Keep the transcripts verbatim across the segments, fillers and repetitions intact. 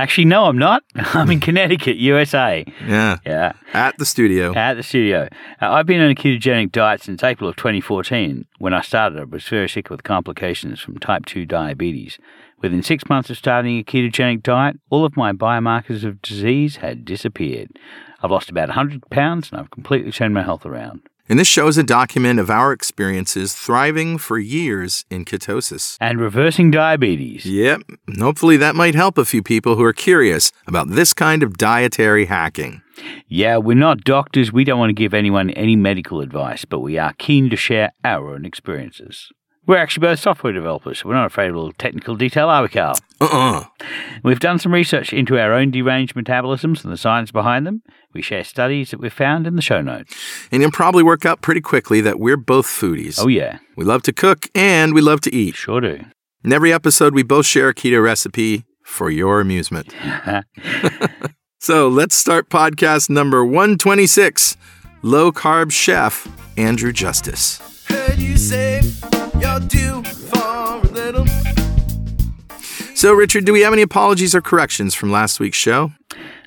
Actually, no, I'm not. I'm in Connecticut, U S A. Yeah. Yeah. At the studio. At the studio. Uh, I've been on a ketogenic diet since April of twenty fourteen. When I started, I was very sick with complications from type two diabetes. Within six months of starting a ketogenic diet, all of my biomarkers of disease had disappeared. I've lost about one hundred pounds and I've completely turned my health around. And this show is a document of our experiences thriving for years in ketosis. And reversing diabetes. Yep. And hopefully that might help a few people who are curious about this kind of dietary hacking. Yeah, we're not doctors. We don't want to give anyone any medical advice, but we are keen to share our own experiences. We're actually both software developers, so we're not afraid of a little technical detail, are we, Carl? Uh-uh. We've done some research into our own deranged metabolisms and the science behind them. We share studies that we've found in the show notes. And you'll probably work out pretty quickly that we're both foodies. Oh, yeah. We love to cook and we love to eat. Sure do. In every episode, we both share a keto recipe for your amusement. So let's start podcast number one twenty-six, Low Carb Chef Andrew Justice. Heard you say... You're due for a little. So, Richard, do we have any apologies or corrections from last week's show?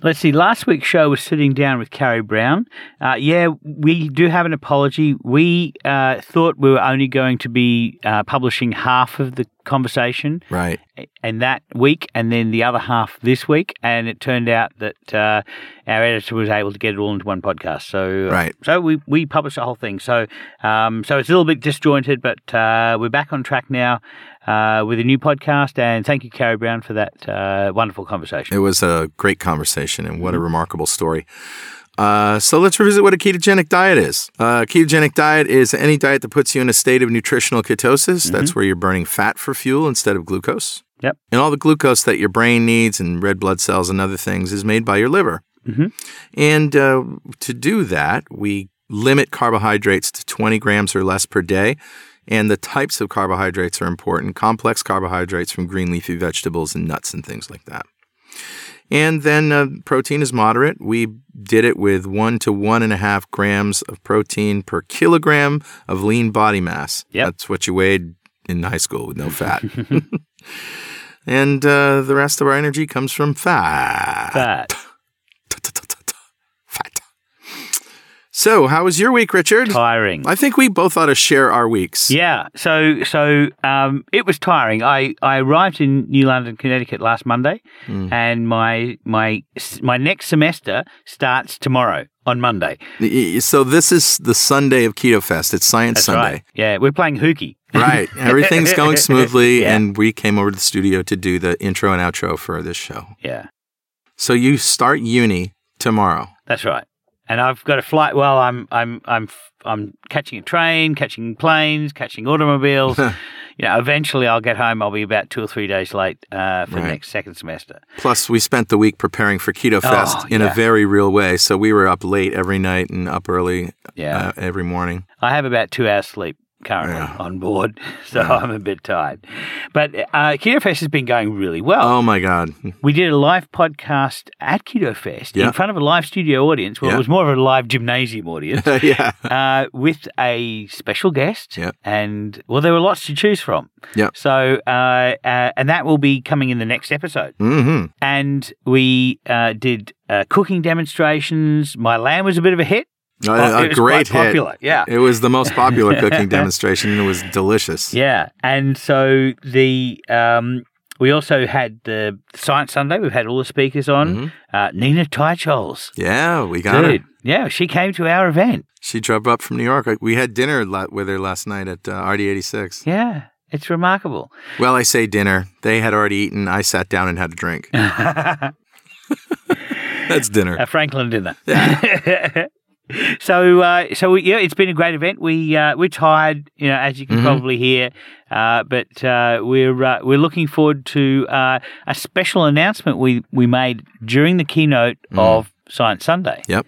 Let's see. Last week's show was sitting down with Carrie Brown. Uh, yeah, we do have an apology. We uh, thought we were only going to be uh, publishing half of the conversation. Right. And that week, and then the other half this week. And it turned out that uh, our editor was able to get it all into one podcast. So, right. uh, so we, we published the whole thing. So, um, so it's a little bit disjointed, but uh, we're back on track now. Uh, with a new podcast, and thank you, Carrie Brown, for that uh, wonderful conversation. It was a great conversation, and what mm-hmm. a remarkable story. Uh, so let's revisit what a ketogenic diet is. Uh, a ketogenic diet is any diet that puts you in a state of nutritional ketosis. Mm-hmm. That's where you're burning fat for fuel instead of glucose. Yep. And all the glucose that your brain needs and red blood cells and other things is made by your liver. Mm-hmm. And uh, to do that, we limit carbohydrates to twenty grams or less per day. And the types of carbohydrates are important, complex carbohydrates from green leafy vegetables and nuts and things like that. And then uh, protein is moderate. We did it with one to one and a half grams of protein per kilogram of lean body mass. Yep. That's what you weighed in high school with no fat. And uh, the rest of our energy comes from fat. Fat. So, how was your week, Richard? Tiring. I think we both ought to share our weeks. Yeah. So, so um, it was tiring. I, I arrived in New London, Connecticut last Monday, mm. and my my my next semester starts tomorrow on Monday. So this is the Sunday of Keto Fest. It's Science That's Sunday. Right. Yeah, we're playing hooky. Right. Everything's going smoothly, yeah. And we came over to the studio to do the intro and outro for this show. Yeah. So you start uni tomorrow. That's right. And I've got a flight. Well, I'm I'm I'm I'm catching a train, catching planes, catching automobiles. You know, eventually I'll get home. I'll be about two or three days late uh, for right. the next second semester. Plus, we spent the week preparing for Keto Fest oh, in yeah. a very real way. So we were up late every night and up early yeah. uh, every morning. I have about two hours sleep currently yeah. on board, so yeah. I'm a bit tired. But uh, Keto Fest has been going really well. Oh, my God. We did a live podcast at Keto Fest yeah. in front of a live studio audience. Well, yeah. it was more of a live gymnasium audience yeah. uh, with a special guest. Yeah. And, well, there were lots to choose from. Yeah. So, uh, uh, and that will be coming in the next episode. Mm-hmm. And we uh, did uh, cooking demonstrations. My lamb was a bit of a hit. No, a it was great quite popular. Hit. Yeah. It was the most popular cooking demonstration. It was delicious. Yeah. And so the um, we also had the Science Sunday. We've had all the speakers on. Mm-hmm. Uh, Nina Teicholz. Yeah, we got Dude. her. Yeah, she came to our event. She drove up from New York. We had dinner with her last night at uh, R D eighty-six. Yeah. It's remarkable. Well, I say dinner. They had already eaten. I sat down and had a drink. That's dinner. A Franklin dinner. Yeah. So, uh, so we, yeah, it's been a great event. We uh, we're tired, you know, as you can mm-hmm. probably hear, uh, but uh, we're uh, we're looking forward to uh, a special announcement we, we made during the keynote mm. of Science Sunday. Yep.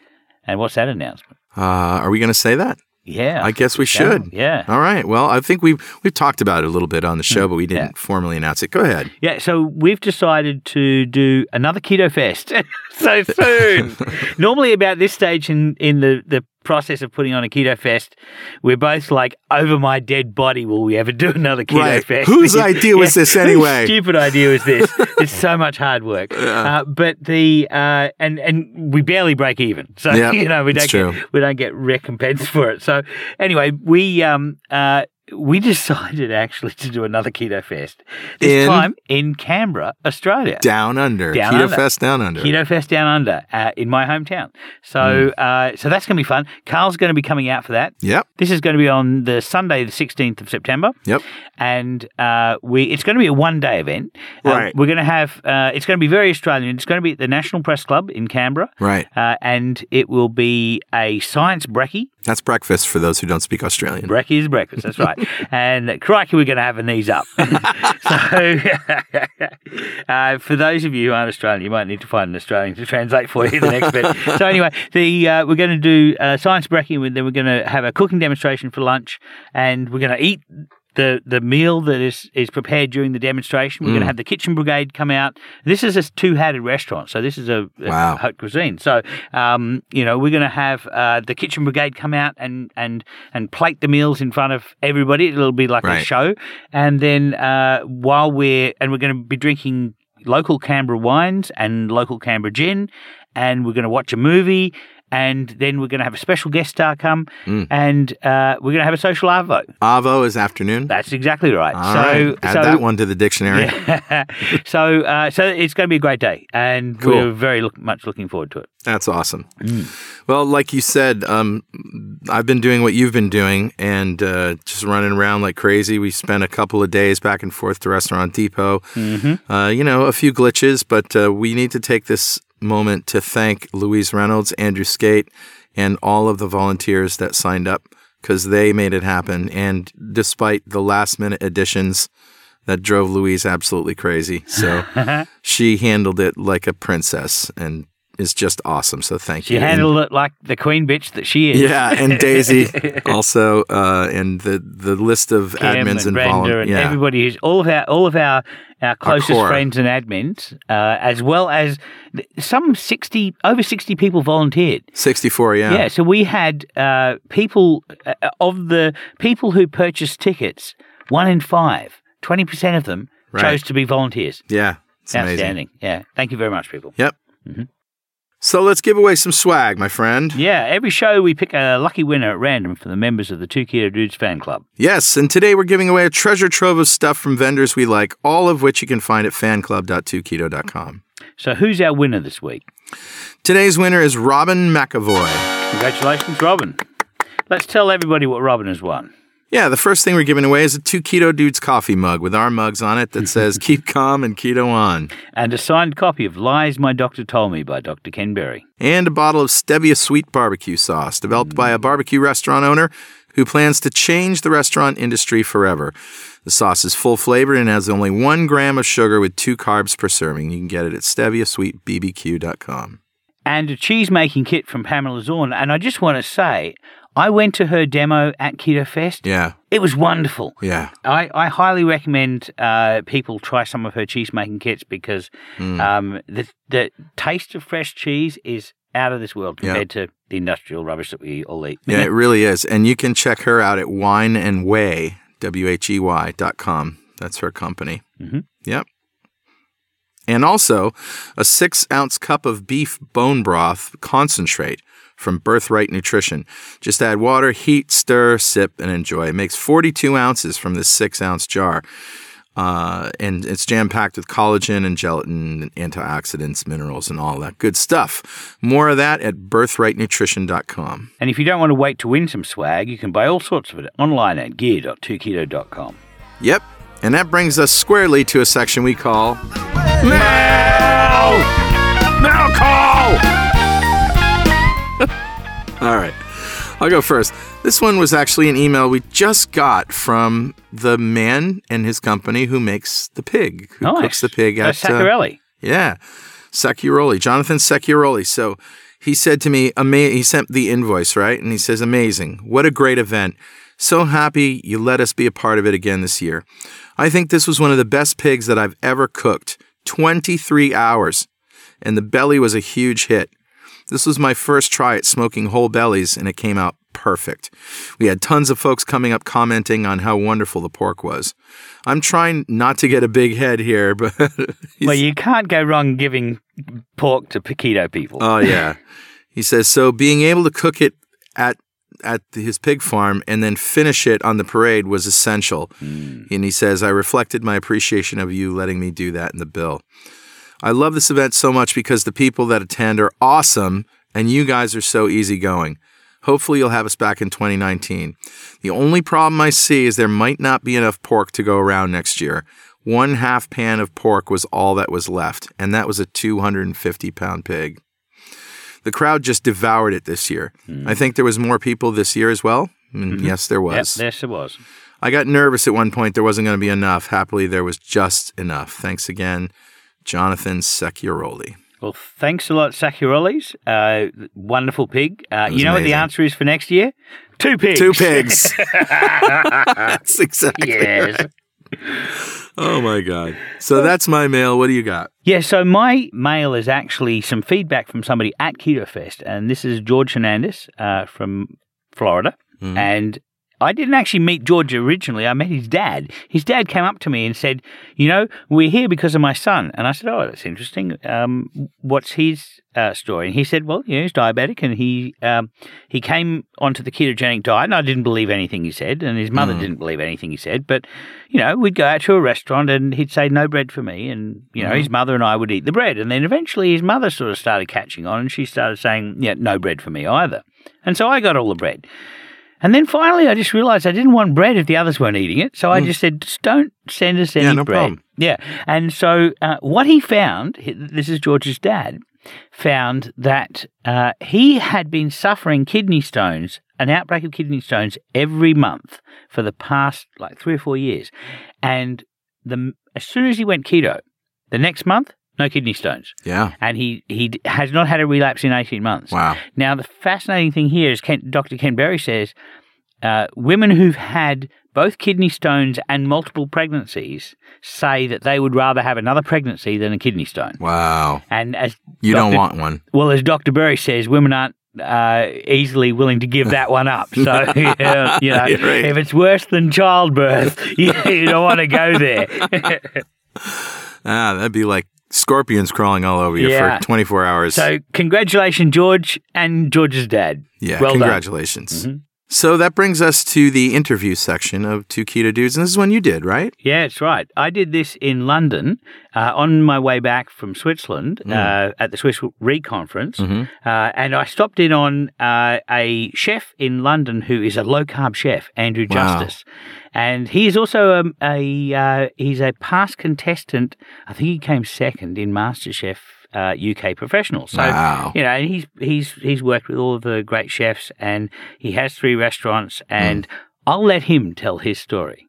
And what's that announcement? Uh, are we going to say that? Yeah. I guess we should. Yeah. All right. Well, I think we've we've talked about it a little bit on the show, but we didn't yeah. formally announce it. Go ahead. Yeah. So we've decided to do another Keto Fest so soon. Normally about this stage in, in the, the process of putting on a Keto Fest, we're both like, over my dead body, will we ever do another Keto right. Fest? Whose idea was yeah. this anyway? Whose stupid idea was this? It's so much hard work. Yeah. Uh, but the, uh, and, and we barely break even. So, yep, you know, we don't, get, we don't get recompense for it. So anyway, we, um, uh, we decided actually to do another Keto Fest, this in, time in Canberra, Australia. Down Under. Down Keto under. Fest Down Under. Keto Fest Down Under uh, in my hometown. So mm. uh, so that's going to be fun. Carl's going to be coming out for that. Yep. This is going to be on the Sunday, the sixteenth of September. Yep. And uh, we it's going to be a one-day event. Um, right. We're going to have, uh, it's going to be very Australian. It's going to be at the National Press Club in Canberra. Right. Uh, and it will be a science brekkie. That's breakfast for those who don't speak Australian. Brekkie is breakfast, that's right. And crikey, we're going to have a knees up. So, uh, for those of you who aren't Australian, you might need to find an Australian to translate for you the next bit. So anyway, the uh, we're going to do uh, science brekkie, and then we're going to have a cooking demonstration for lunch, and we're going to eat the the meal that is, is prepared during the demonstration. We're mm. going to have the kitchen brigade come out. This is a two-hatted restaurant, so this is a, a wow. haute cuisine. So, um, you know, we're going to have uh, the kitchen brigade come out and, and, and plate the meals in front of everybody. It'll be like right. a show. And then uh, while we're – and we're going to be drinking local Canberra wines and local Canberra gin, and we're going to watch a movie. And then we're going to have a special guest star come, mm. and uh, we're going to have a social arvo. Arvo is afternoon. That's exactly right. All so right. add so, that one to the dictionary. Yeah. so, uh, so it's going to be a great day, and cool. we're very look, much looking forward to it. That's awesome. Mm. Well, like you said, um, I've been doing what you've been doing, and uh, just running around like crazy. We spent a couple of days back and forth to Restaurant Depot. Mm-hmm. Uh, you know, a few glitches, but uh, we need to take this moment to thank Louise Reynolds, Andrew Skate, and all of the volunteers that signed up, because they made it happen. And despite the last minute additions that drove Louise absolutely crazy, so she handled it like a princess and is just awesome. So thank she you. She handled and, it like the queen bitch that she is. Yeah, and Daisy also, uh, and the the list of Kim admins and Brenda and yeah. everybody who's all of our all of our. Our closest our friends and admins, uh, as well as some sixty, over sixty people volunteered. sixty-four, yeah. Yeah, so we had uh, people, uh, of the people who purchased tickets, one in five, twenty percent of them right. chose to be volunteers. Yeah, it's outstanding. Amazing. Yeah, thank you very much, people. Yep. Mm-hmm. So let's give away some swag, my friend. Yeah, every show we pick a lucky winner at random for the members of the Two Keto Dudes fan club. Yes, and today we're giving away a treasure trove of stuff from vendors we like, all of which you can find at fan club dot two keto dot com. So who's our winner this week? Today's winner is Robin McAvoy. Congratulations, Robin. Let's tell everybody what Robin has won. Yeah, the first thing we're giving away is a Two Keto Dudes coffee mug with our mugs on it that says, keep calm and keto on. And a signed copy of Lies My Doctor Told Me by Doctor Ken Berry. And a bottle of Stevia Sweet Barbecue Sauce, developed by a barbecue restaurant owner who plans to change the restaurant industry forever. The sauce is full-flavored and has only one gram of sugar with two carbs per serving. You can get it at stevia sweet b b q dot com. And a cheese-making kit from Pamela Zorn. And I just want to say, I went to her demo at Keto Fest. Yeah. It was wonderful. Yeah. I, I highly recommend uh, people try some of her cheese-making kits, because mm. um, the, the taste of fresh cheese is out of this world compared yep. to the industrial rubbish that we all eat. Yeah, it really is. And you can check her out at Wine and Way, W H E Y dot com. That's her company. Mm-hmm. Yep. And also, a six-ounce cup of beef bone broth concentrate from Birthright Nutrition. Just add water, heat, stir, sip, and enjoy. It makes forty-two ounces from this six-ounce jar. Uh, and it's jam-packed with collagen and gelatin, and antioxidants, minerals, and all that good stuff. More of that at birthright nutrition dot com. And if you don't want to wait to win some swag, you can buy all sorts of it online at gear dot two keto dot com. Yep. And that brings us squarely to a section we call Mail! Mail call! All right, I'll go first. This one was actually an email we just got from the man and his company who makes the pig, who nice. cooks the pig at... That's Sacchirelli. Uh, yeah, Sacchirelli, Jonathan Sacchirelli. So He said to me, ama- he sent the invoice, right? And he says, amazing. What a great event. So happy you let us be a part of it again this year. I think this was one of the best pigs that I've ever cooked. twenty-three hours. And the belly was a huge hit. This was my first try at smoking whole bellies, and it came out perfect. We had tons of folks coming up commenting on how wonderful the pork was. I'm trying not to get a big head here, but... Well, you can't go wrong giving pork to keto people. Oh, yeah. He says, so being able to cook it at at his pig farm and then finish it on the parade was essential. Mm. And he says, I reflected my appreciation of you letting me do that in the bill. I love this event so much because the people that attend are awesome and you guys are so easygoing. Hopefully you'll have us back in twenty nineteen. The only problem I see is there might not be enough pork to go around next year. One half pan of pork was all that was left, and that was a two hundred fifty pound pig. The crowd just devoured it this year. Mm. I think there was more people this year as well. And mm-hmm. Yes, there was. Yep, yes, there was. I got nervous at one point. There wasn't going to be enough. Happily, there was just enough. Thanks again, Jonathan Sacchirelli. Well, thanks a lot, Sacchirellis. Uh, wonderful pig. Uh, you know amazing. What the answer is for next year? Two pigs. Two pigs. That's exactly yes. Right. Oh, my God. So that's my mail. What do you got? Yeah, so my mail is actually some feedback from somebody at Keto Fest, and this is George Hernandez uh, from Florida. Mm-hmm. And I didn't actually meet George originally. I met his dad. His dad came up to me and said, you know, we're here because of my son. And I said, oh, that's interesting. Um, what's his uh, story? And he said, well, you know, he's diabetic, and he um, he came onto the ketogenic diet, and I didn't believe anything he said, and his mother mm. didn't believe anything he said. But, you know, we'd go out to a restaurant, and he'd say, no bread for me. And, you know, mm. his mother and I would eat the bread. And then eventually his mother sort of started catching on, and she started saying, yeah, no bread for me either. And so I got all the bread. And then finally, I just realized I didn't want bread if the others weren't eating it. So I just said, just don't send us any yeah, no bread. Problem. Yeah. And so uh, what he found, this is George's dad, found that uh, he had been suffering kidney stones, an outbreak of kidney stones every month for the past like three or four years. And the as soon as he went keto, the next month, no kidney stones. Yeah. And he, he has not had a relapse in eighteen months. Wow. Now, the fascinating thing here is Ken, Doctor Ken Berry says uh, women who've had both kidney stones and multiple pregnancies say that they would rather have another pregnancy than a kidney stone. Wow. And as You Doctor, don't want one. Well, as Doctor Berry says, women aren't uh, easily willing to give that one up. So, you know, you know right. If it's worse than childbirth, you, you don't want to go there. Ah, that'd be like scorpions crawling all over you yeah. for twenty-four hours. So congratulations, George, and George's dad. Yeah, well congratulations. Mm-hmm. So that brings us to the interview section of Two Keto Dudes, and this is one you did, right? Yeah, that's right. I did this in London uh, on my way back from Switzerland mm. uh, at the Swiss Re Conference, mm-hmm. uh, and I stopped in on uh, a chef in London who is a low-carb chef, Andrew Justice. Wow. And he is also um, a uh, he's a past contestant. I think he came second in MasterChef uh, U K Professionals. So wow. you know, and he's he's he's worked with all of the great chefs, and he has three restaurants. And mm. I'll let him tell his story.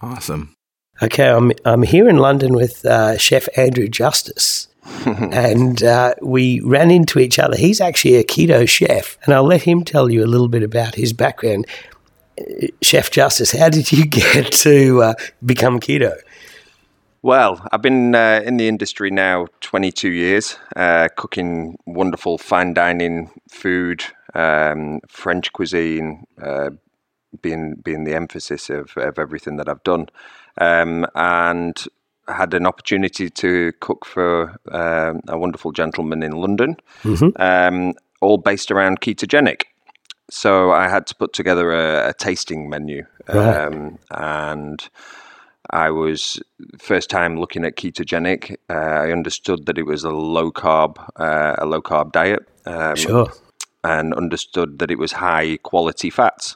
Awesome. Okay, I'm I'm here in London with uh, Chef Andrew Justice. And uh, we ran into each other. He's actually a keto chef, and I'll let him tell you a little bit about his background. Chef Justice, how did you get to uh, become keto? Well, I've been uh, in the industry now twenty-two years, uh, cooking wonderful fine dining food, um, French cuisine, uh, being being the emphasis of, of everything that I've done. Um, and I had an opportunity to cook for um, a wonderful gentleman in London, mm-hmm. um, all based around ketogenic. So I had to put together a, a tasting menu, right. um, and I was first time looking at ketogenic. Uh, I understood that it was a low carb, uh, a low carb diet, um, sure, and understood that it was high quality fats,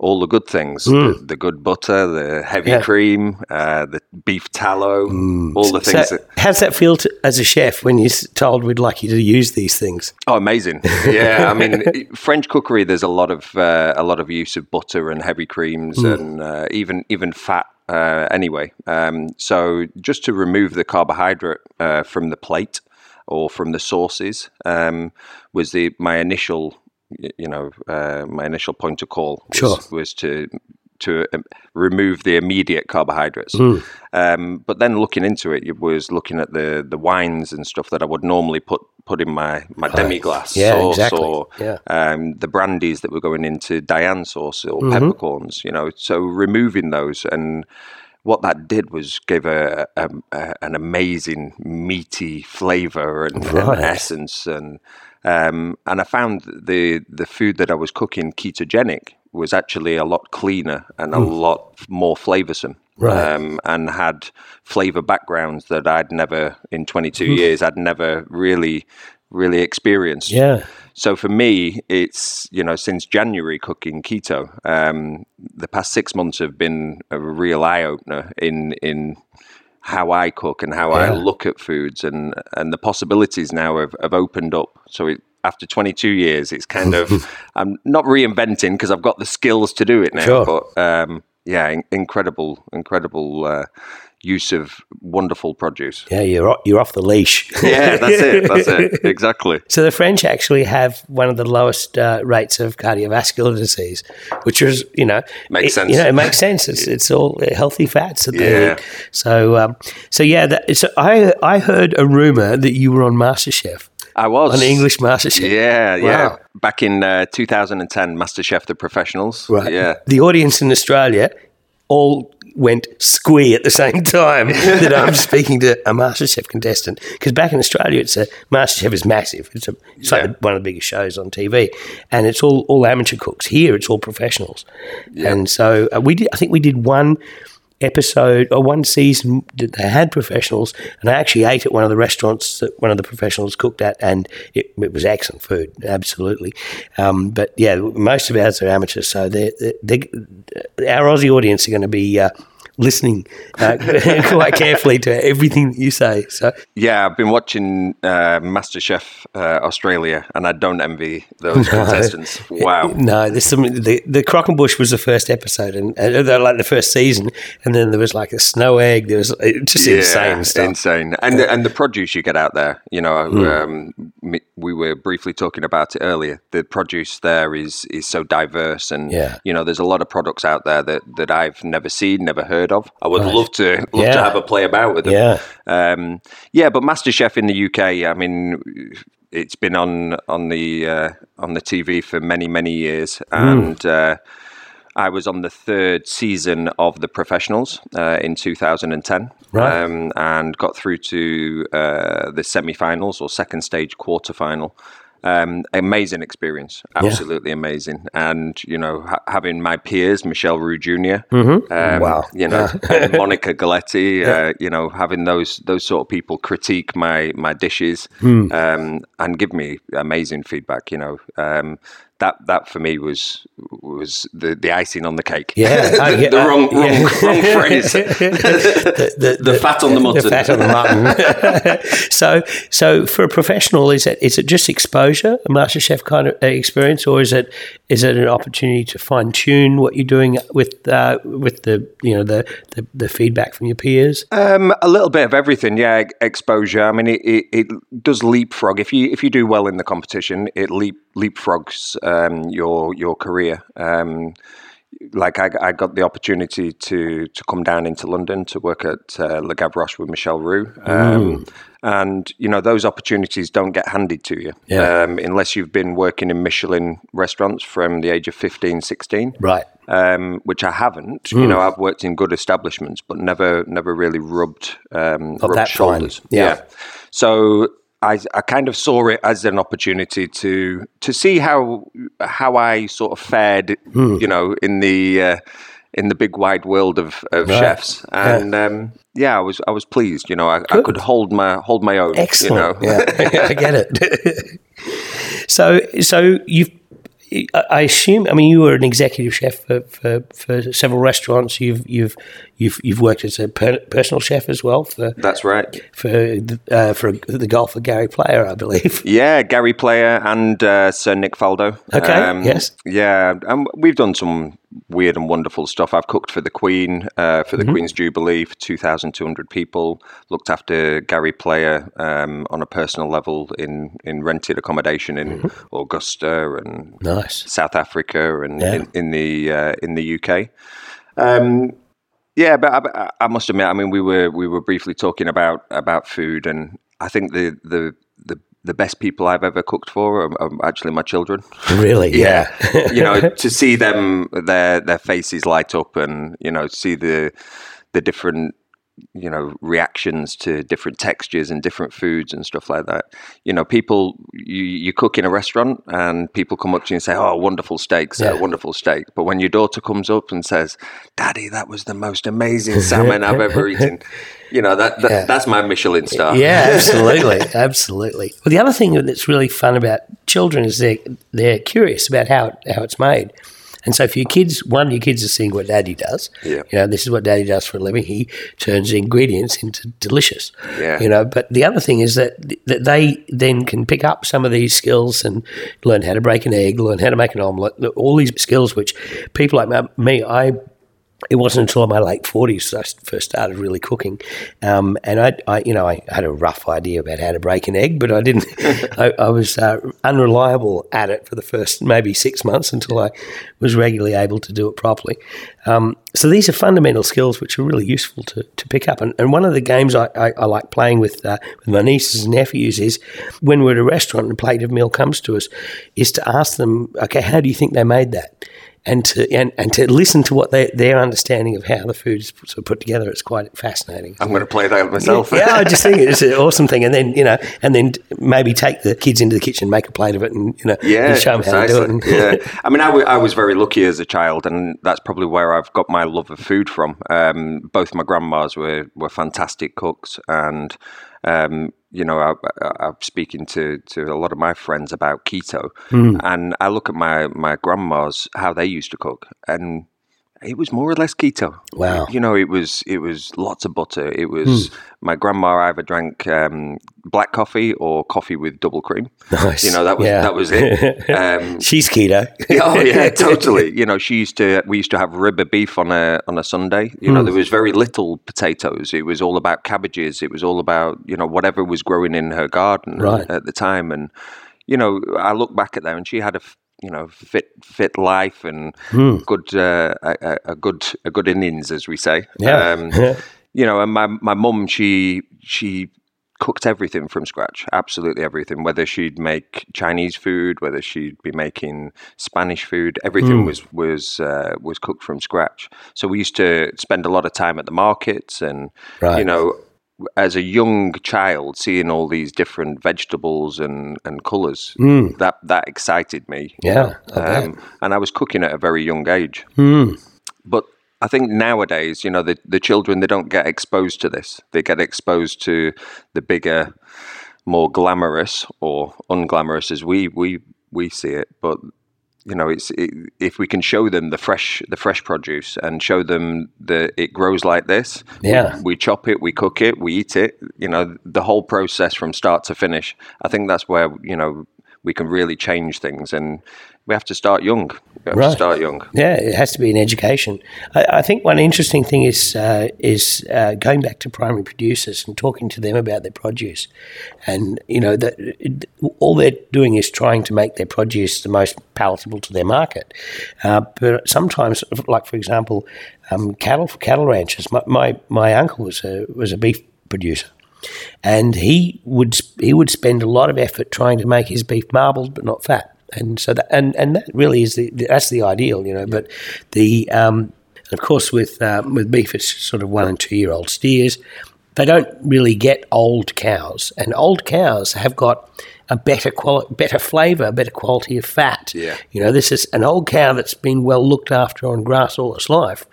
all the good things, mm. the, the good butter, the heavy yeah. cream, uh, the beef tallow, mm. all the so, things. So that, how's that feel to, as a chef when you're told we'd like you to use these things? Oh, amazing. Yeah. I mean, French cookery, there's a lot of uh, a lot of use of butter and heavy creams mm. and uh, even even fat uh, anyway. Um, so just to remove the carbohydrate uh, from the plate or from the sources, um, was the my initial, you know, uh, my initial point of call was, sure. was to to um, remove the immediate carbohydrates. Mm. Um, but then looking into it, it was looking at the the wines and stuff that I would normally put put in my, my right. demi-glace yeah, sauce exactly. or yeah. um, the brandies that were going into Diane sauce or mm-hmm. peppercorns, you know. So removing those, and what that did was give a, a, a an amazing meaty flavour and, right. and essence. And um, and I found the the food that I was cooking ketogenic was actually a lot cleaner and a mm. lot more flavoursome, right. um, and had flavour backgrounds that I'd never, in twenty-two mm. years, I'd never really, really experienced. Yeah. So for me, it's, you know, since January cooking keto, um, the past six months have been a real eye-opener in in how I cook and how yeah. I look at foods, and, and the possibilities now have, have opened up. So it, after twenty-two years, it's kind of, I'm not reinventing because I've got the skills to do it now, sure. but um, yeah, in- incredible, incredible uh, use of wonderful produce. Yeah, you're off, you're off the leash. yeah, that's it, that's it, exactly. So the French actually have one of the lowest uh, rates of cardiovascular disease, which is, you know. Makes it, sense. You know, it makes sense. It's it's all healthy fats that they eat. So, um, so yeah, that, so I I heard a rumour that you were on MasterChef. I was. An English MasterChef. Yeah, wow. yeah. Back in uh, two thousand ten, MasterChef The Professionals. Right. Yeah. The audience in Australia all went squee at the same time that I'm speaking to a MasterChef contestant. Because back in Australia, it's a MasterChef is massive. It's, a, it's yeah. like one of the biggest shows on T V. And it's all, all amateur cooks. Here, it's all professionals. Yeah. And so uh, we did, I think we did one episode or one season that they had professionals, and I actually ate at one of the restaurants that one of the professionals cooked at, and it, it was excellent food, absolutely. Um, but yeah, most of ours are amateurs, so they're, they're, they're, our Aussie audience are going to be uh, listening uh, quite carefully to everything that you say. So yeah, I've been watching uh, MasterChef uh, Australia, and I don't envy those no. contestants. Wow. No, there's some. The, the Croquembouche was the first episode, and, and like the first season, and then there was like a snow egg. There was just yeah, insane stuff. Insane, and uh, and the produce you get out there. You know, mm. um, we were briefly talking about it earlier. The produce there is is so diverse, and yeah. you know, there's a lot of products out there that that I've never seen, never heard of. I would right. love to love yeah. to have a play about with them. Yeah, um, yeah. But MasterChef in the U K, I mean, it's been on on the uh, on the T V for many many years, and mm. uh, I was on the third season of The Professionals uh, in two thousand ten, right. um, and got through to uh, the semi-finals or second stage quarter-final. Um, amazing experience, absolutely yeah. amazing, and you know, ha- having my peers, Michel Roux Junior, mm-hmm. um, wow, you know, yeah. Monica Galletti, yeah. uh, you know, having those those sort of people critique my my dishes mm. um, and give me amazing feedback, you know. Um, That that for me was was the, the icing on the cake. Yeah, the, oh, yeah. the wrong wrong, yeah. wrong phrase. the, the, the, the fat on the mutton. The fat on the mutton. so so for a professional, is it is it just exposure, a MasterChef kind of experience, or is it is it an opportunity to fine tune what you're doing with uh, with the you know the, the, the feedback from your peers? Um, a little bit of everything. Yeah, exposure. I mean, it, it, it does leapfrog. If you if you do well in the competition, it leap leapfrogs. Um, your your career. Um, like I, I got the opportunity to to come down into London to work at uh, Le Gavroche with Michel Roux. Um, mm. And, you know, those opportunities don't get handed to you yeah. um, unless you've been working in Michelin restaurants from the age of fifteen, sixteen. Right. Um, which I haven't. Mm. You know, I've worked in good establishments, but never never really rubbed, um, rubbed shoulders. Yeah. yeah. So I, I kind of saw it as an opportunity to to see how how I sort of fared, mm. you know, in the uh, in the big wide world of, of right. chefs, and yeah. Um, yeah, I was I was pleased, you know, I, I could hold my hold my own. Excellent, you know? yeah, I get it. so so you've. I assume. I mean, you were an executive chef for, for, for several restaurants. You've you've you've you've worked as a per, personal chef as well. For, That's right. For the, uh, for the golfer Gary Player, I believe. Yeah, Gary Player and uh, Sir Nick Faldo. Okay. Um, yes. Yeah, and we've done some weird and wonderful stuff. I've cooked for the Queen, uh, for the mm-hmm. Queen's Jubilee, for two thousand two hundred people, looked after Gary Player um, on a personal level in, in rented accommodation in mm-hmm. Augusta and nice. South Africa and yeah. in, in the uh, in the U K. Um, yeah, but I, I must admit, I mean, we were we were briefly talking about, about food, and I think the the the The best people I've ever cooked for are, are actually my children. Really? Yeah. yeah. You know, to see them, their their faces light up, and you know, see the the different, you know, reactions to different textures and different foods and stuff like that. You know, people, you, you cook in a restaurant and people come up to you and say, oh, wonderful steak, sir, yeah. wonderful steak. But when your daughter comes up and says, Daddy, that was the most amazing salmon I've ever eaten, you know, that, that yeah. that's my Michelin star. Yeah, absolutely. absolutely. Well, the other thing that's really fun about children is they're, they're curious about how how it's made. And so for your kids, one, your kids are seeing what Daddy does. Yeah. You know, this is what Daddy does for a living. He turns ingredients into delicious. Yeah. You know, but the other thing is that that they then can pick up some of these skills and learn how to break an egg, learn how to make an omelette, all these skills which people like me, I it wasn't until my late forties that I first started really cooking. Um, and, I, I, you know, I had a rough idea about how to break an egg, but I didn't – I, I was uh, unreliable at it for the first maybe six months until I was regularly able to do it properly. Um, so these are fundamental skills which are really useful to, to pick up. And, and one of the games I, I, I like playing with, uh, with my nieces and nephews is when we're at a restaurant and a plate of meal comes to us is to ask them, okay, how do you think they made that? And to and, and to listen to what they, their understanding of how the food is sort of put together, it's quite fascinating. I'm going to play that myself. Yeah, yeah, I just think it's an awesome thing. And then you know, and then maybe take the kids into the kitchen, make a plate of it, and you know, yeah, and show them precisely. How to do it. yeah, I mean, I, w- I was very lucky as a child, and that's probably where I've got my love of food from. Um, both my grandmas were were fantastic cooks, and um, you know, I, I, I'm speaking to, to a lot of my friends about keto, mm. and I look at my, my grandmas, how they used to cook, and it was more or less keto. Wow. You know, it was it was lots of butter. It was mm. my grandma either drank um, black coffee or coffee with double cream. Nice. You know, that was yeah. that was it. Um, She's keto. Oh yeah, totally. You know, she used to we used to have rib of beef on a on a Sunday. You mm. know, there was very little potatoes. It was all about cabbages. It was all about, you know, whatever was growing in her garden right. at the time. And you know, I look back at them, and she had a you know, fit, fit life and mm. good, uh, a, a good, a good innings, as we say. Yeah. Um, you know, and my my mum, she she cooked everything from scratch, absolutely everything. Whether she'd make Chinese food, whether she'd be making Spanish food, everything mm. was was uh, was cooked from scratch. So we used to spend a lot of time at the markets, and right. you know. As a young child, seeing all these different vegetables and, and colours, mm. that, that excited me. Yeah. Um, and I was cooking at a very young age. Mm. But I think nowadays, you know, the, the children, they don't get exposed to this. They get exposed to the bigger, more glamorous or unglamorous as we we, we see it. But you know, it's it, if we can show them the fresh, the fresh produce, and show them that it grows like this. Yeah, we, we chop it, we cook it, we eat it. You know, the whole process from start to finish. I think that's where you know we can really change things, and we have to start young. We have right. to start young. Yeah, it has to be an education. I, I think one interesting thing is uh, is uh, going back to primary producers and talking to them about their produce, and you know that it, all they're doing is trying to make their produce the most palatable to their market. Uh, but sometimes, like for example, um, cattle cattle ranchers. My, my my uncle was a was a beef producer, and he would he would spend a lot of effort trying to make his beef marbled but not fat. And so that and, and that really is the that's the ideal, you know. But the um, of course with um, with beef, it's sort of one and two year old steers. They don't really get old cows, and old cows have got a better quali- better flavour, better quality of fat. Yeah. You know, this is an old cow that's been well looked after on grass all its life.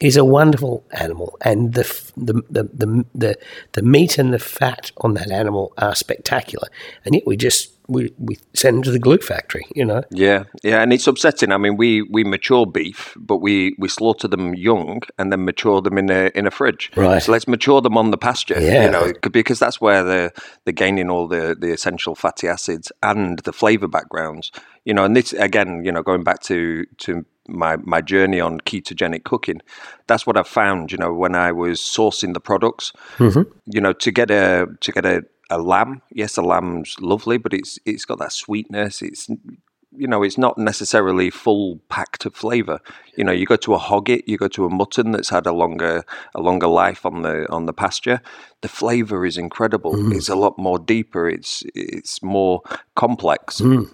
Is a wonderful animal, and the, the the the the the meat and the fat on that animal are spectacular, and yet we just we, we send them to the glue factory, you know. Yeah, yeah, and it's upsetting. I mean, we, we mature beef, but we, we slaughter them young and then mature them in a in a fridge. Right. So let's mature them on the pasture, yeah. you know, because that's where they're they're gaining all the the essential fatty acids and the flavour backgrounds. you know, and this, again, you know, going back to, to my, my journey on ketogenic cooking, that's what I found, you know, when I was sourcing the products, mm-hmm. you know, to get a, to get a, a lamb. Yes, a lamb's lovely, but it's, it's got that sweetness. It's, you know, it's not necessarily full packed of flavor. You know, you go to a hogget, you go to a mutton that's had a longer, a longer life on the, on the pasture. The flavor is incredible. Mm. It's a lot more deeper. It's, it's more complex. Mm.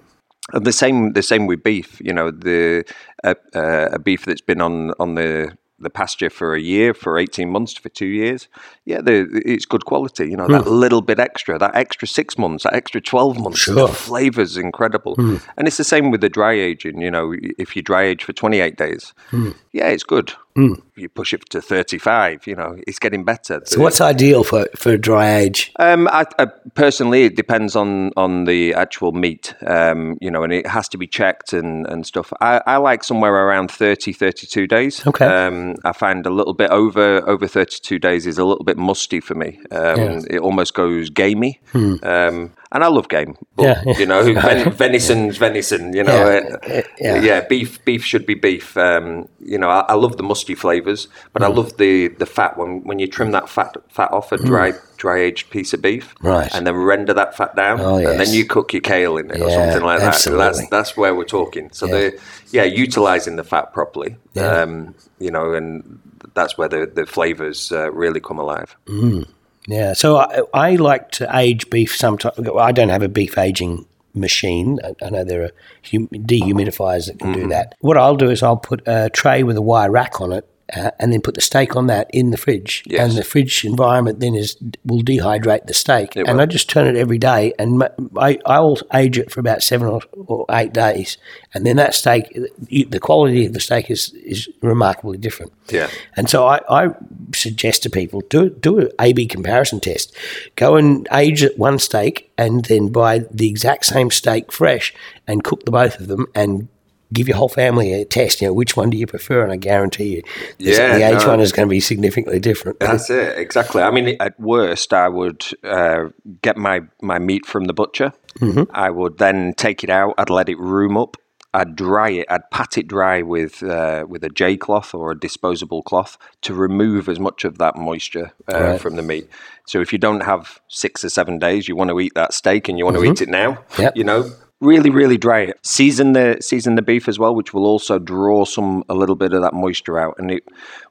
And the same, the same with beef, you know, the, uh, uh, a beef that's been on, on the, the pasture for a year, for eighteen months, for two years, yeah, the, it's good quality. You know, mm. that little bit extra, that extra six months, that extra twelve months, sure. the flavor's incredible. Mm. And it's the same with the dry aging. You know, if you dry age for twenty-eight days, mm. yeah, it's good. Mm. You push it to thirty-five, you know, it's getting better. So what's ideal for, for dry age? Um, I, I personally, it depends on, on the actual meat, um, you know, and it has to be checked and, and stuff. I, I like somewhere around thirty, thirty-two days. Okay. Um, I find a little bit over over thirty-two days is a little bit musty for me. Um, yeah. It almost goes gamey. Hmm. Um, and I love game, but, yeah, yeah. you know, ven- venison's venison, you know. Yeah, uh, yeah. yeah beef beef should be beef. Um, you know, I, I love the musty flavors, but mm. I love the, the fat when when you trim that fat fat off a dry mm. dry aged piece of beef, right, and then render that fat down, oh, yes. and then you cook your kale in it yeah, or something like absolutely. that. So that's that's where we're talking. So yeah. the yeah, utilizing the fat properly, yeah. um, you know, and that's where the the flavors uh, really come alive. Mm. Yeah, so I, I like to age beef sometimes. I don't have a beef aging machine. I, I know there are hum- dehumidifiers that can mm-hmm. do that. What I'll do is I'll put a tray with a wire rack on it uh, and then put the steak on that in the fridge. Yes. And the fridge environment then is will dehydrate the steak. It and will. I just turn it every day, and my, I, I'll age it for about seven or, or eight days. And then that steak, the quality of the steak is, is remarkably different. Yeah. And so I, I suggest to people, do do an A B comparison test. Go and age one steak and then buy the exact same steak fresh and cook the both of them and give your whole family a test, you know, which one do you prefer? And I guarantee you, yeah, the age no. one is going to be significantly different. That's it, exactly. I mean, at worst, I would uh, get my, my meat from the butcher. Mm-hmm. I would then take it out. I'd let it room up. I'd dry it, I'd pat it dry with uh, with a J cloth or a disposable cloth to remove as much of that moisture uh, right. from the meat. So if you don't have six or seven days, you want to eat that steak and you want mm-hmm. to eat it now, yep. you know, really, really dry it. Season the season the beef as well, which will also draw some a little bit of that moisture out. And it,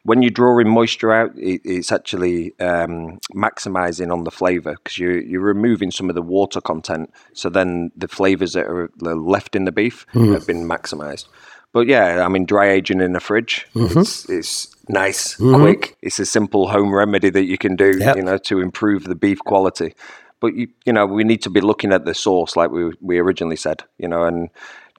when you're drawing moisture out, it, it's actually um, maximizing on the flavor because you're, you're removing some of the water content. So then the flavors that are left in the beef mm. have been maximized. But yeah, I mean, dry aging in the fridge, mm-hmm. it's, it's nice, mm-hmm. quick. It's a simple home remedy that you can do, yep. you know, to improve the beef quality. But, you, you know, we need to be looking at the source, like we we originally said, you know, and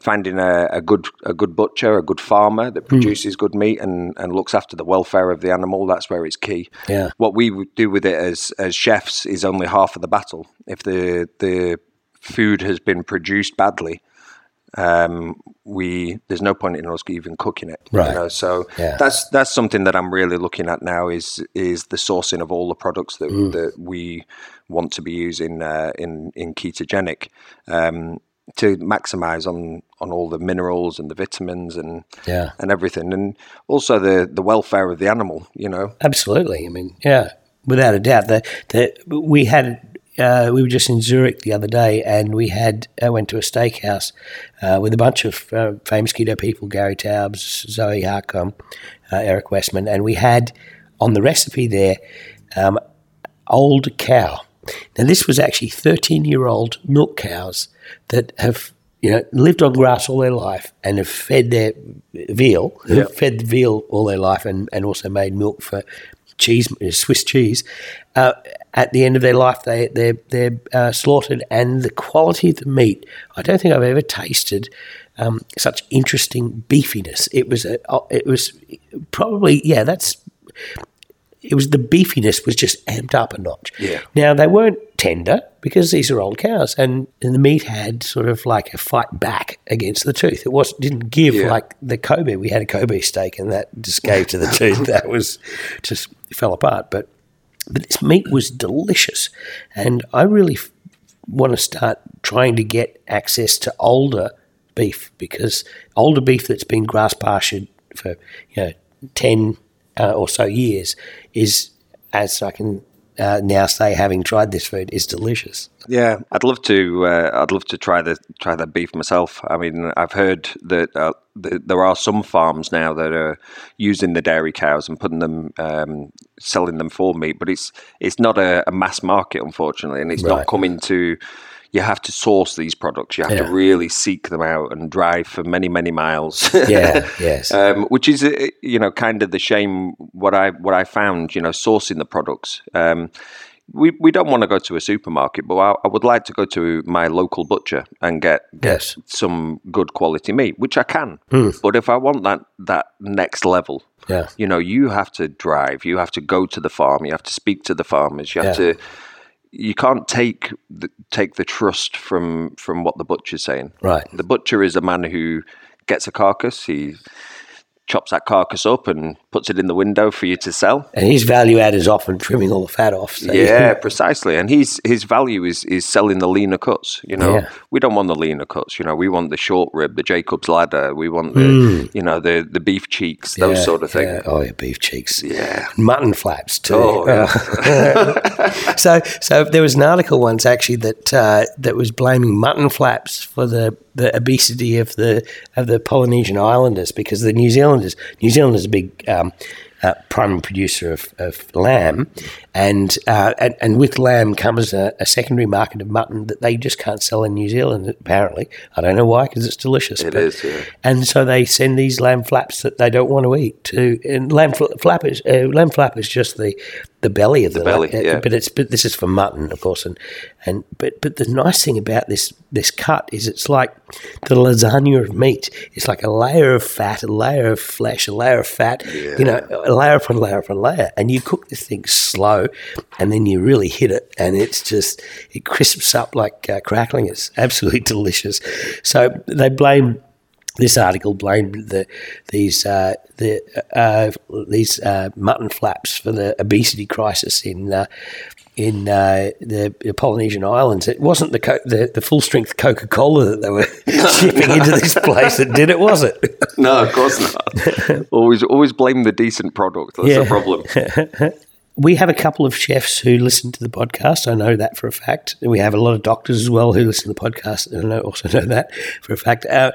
finding a, a good a good butcher, a good farmer that produces mm. good meat and, and looks after the welfare of the animal. That's where it's key. Yeah. What we do with it as as chefs is only half of the battle. If the the food has been produced badly, um, we there's no point in us even cooking it. Right. You know? So yeah. that's that's something that I'm really looking at now is is the sourcing of all the products that mm. that we want to be using uh, in in ketogenic um, to maximize on on all the minerals and the vitamins and yeah. and everything, and also the the welfare of the animal. You know, absolutely. I mean, yeah, without a doubt. That that we had uh, we were just in Zurich the other day, and we had I went to a steakhouse uh, with a bunch of uh, famous keto people: Gary Taubes, Zoe Harcombe, uh, Eric Westman, and we had on the recipe there um, old cow. Now, this was actually thirteen-year-old milk cows that have, you know, lived on grass all their life and have fed their veal, yep. fed the veal all their life and, and also made milk for cheese, Swiss cheese. Uh, at the end of their life, they, they're, they're uh, slaughtered, and the quality of the meat, I don't think I've ever tasted um, such interesting beefiness. It was, a, it was probably, yeah, that's... It was the beefiness was just amped up a notch. Yeah. Now, they weren't tender because these are old cows, and, and the meat had sort of like a fight back against the tooth. It was didn't give yeah. like the Kobe. We had a Kobe steak, and that just gave to the tooth. That was just fell apart. But but this meat was delicious, and I really f- want to start trying to get access to older beef, because older beef that's been grass pastured for, you know, ten uh, or so years is, as I can uh, now say, having tried this food, is delicious. Yeah, I'd love to. Uh, I'd love to try the try the beef myself. I mean, I've heard that uh, th- there are some farms now that are using the dairy cows and putting them, um, selling them for meat, but it's it's not a, a mass market, unfortunately, and it's right. not coming to. You have to source these products. You have yeah. to really seek them out and drive for many, many miles. yeah, yes. Um, which is, you know, kind of the shame. What I what I found, you know, sourcing the products. Um, we we don't want to go to a supermarket, but I, I would like to go to my local butcher and get, yes. get some good quality meat, which I can. Mm. But if I want that that next level. Yeah. You know, you have to drive. You have to go to the farm. You have to speak to the farmers. You have yeah. to. You can't take the, take the trust from, from what the butcher's saying. Right. The butcher is a man who gets a carcass. He chops that carcass up and puts it in the window for you to sell. And his value add is often trimming all the fat off. So. Yeah, precisely. And his his value is is selling the leaner cuts. You know, yeah. we don't want the leaner cuts. You know, we want the short rib, the Jacob's ladder. We want the mm. you know the the beef cheeks, those yeah, sort of things. Yeah. Oh, yeah, beef cheeks. Yeah, mutton flaps too. Oh, yeah. so so there was an article once actually that uh, that was blaming mutton flaps for the. the obesity of the of the Polynesian Islanders, because the New Zealanders, New Zealand is a big um, uh, primary producer of, of lamb, and, uh, and and with lamb comes a, a secondary market of mutton that they just can't sell in New Zealand, apparently. I don't know why, because it's delicious. It but, is, yeah. And so they send these lamb flaps that they don't want to eat to, and lamb fl- flap is, uh, lamb flap is just the... the belly of the, the belly, lamb. Yeah. But it's but this is for mutton, of course, and, and but but the nice thing about this this cut is it's like the lasagna of meat. It's like a layer of fat, a layer of flesh, a layer of fat, yeah. you know, a layer upon layer upon layer, and you cook this thing slow, and then you really hit it, and it's just it crisps up like uh, crackling. It's absolutely delicious. So they blame. This article blamed the these uh, the uh, these uh, mutton flaps for the obesity crisis in uh, in uh, the, the Polynesian Islands. It wasn't the co- the, the full strength Coca Cola that they were shipping into this place that did it, was it? No, of course not. always always blame the decent product. That's yeah. the problem. We have a couple of chefs who listen to the podcast. I know that for a fact. We have a lot of doctors as well who listen to the podcast, and I also know that for a fact. Uh,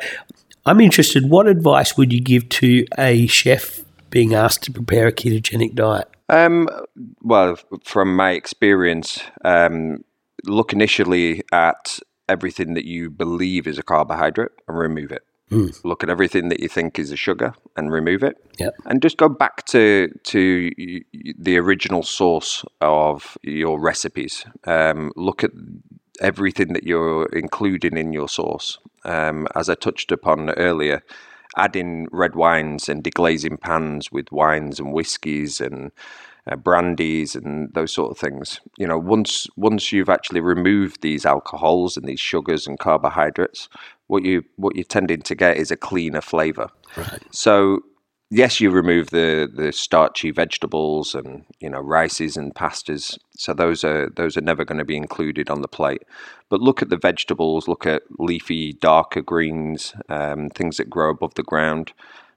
I'm interested, what advice would you give to a chef being asked to prepare a ketogenic diet? Um, well, from my experience, um, look initially at everything that you believe is a carbohydrate and remove it. Mm. Look at everything that you think is a sugar and remove it. Yep. And just go back to to the original source of your recipes. Um, look at everything that you're including in your sauce. Um, as I touched upon earlier, adding red wines and deglazing pans with wines and whiskies and uh, brandies and those sort of things. You know, once once you've actually removed these alcohols and these sugars and carbohydrates, what you what you're tending to get is a cleaner flavour. Right. So yes, you remove the the starchy vegetables and, you know, rices and pastas. So those are those are never going to be included on the plate. But look at the vegetables, look at leafy, darker greens, um, things that grow above the ground.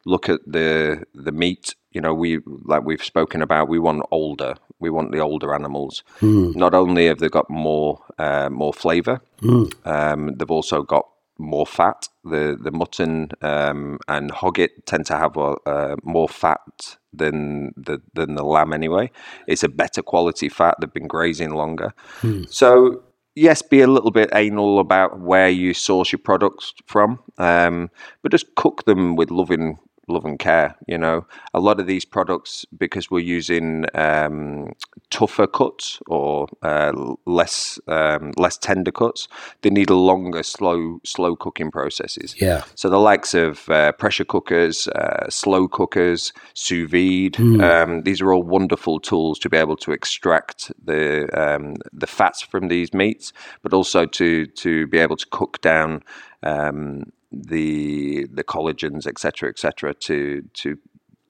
Look at the the meat. You know, we like we've spoken about. We want older. We want the older animals. Mm. Not only have they got more uh, more flavour, mm. um, they've also got more fat. The the mutton um, and hogget tend to have uh, more fat than the than the lamb anyway. It's a better quality fat. They've been grazing longer. Hmm. So yes, be a little bit anal about where you source your products from, um, but just cook them with loving love and care. You know, a lot of these products, because we're using um, tougher cuts or uh, less um, less tender cuts, they need a longer, slow slow cooking processes. Yeah. So the likes of uh, pressure cookers, uh, slow cookers, sous vide, mm. um, these are all wonderful tools to be able to extract the um, the fats from these meats, but also to to be able to cook down Um, the the collagens, et cetera, et cetera, to to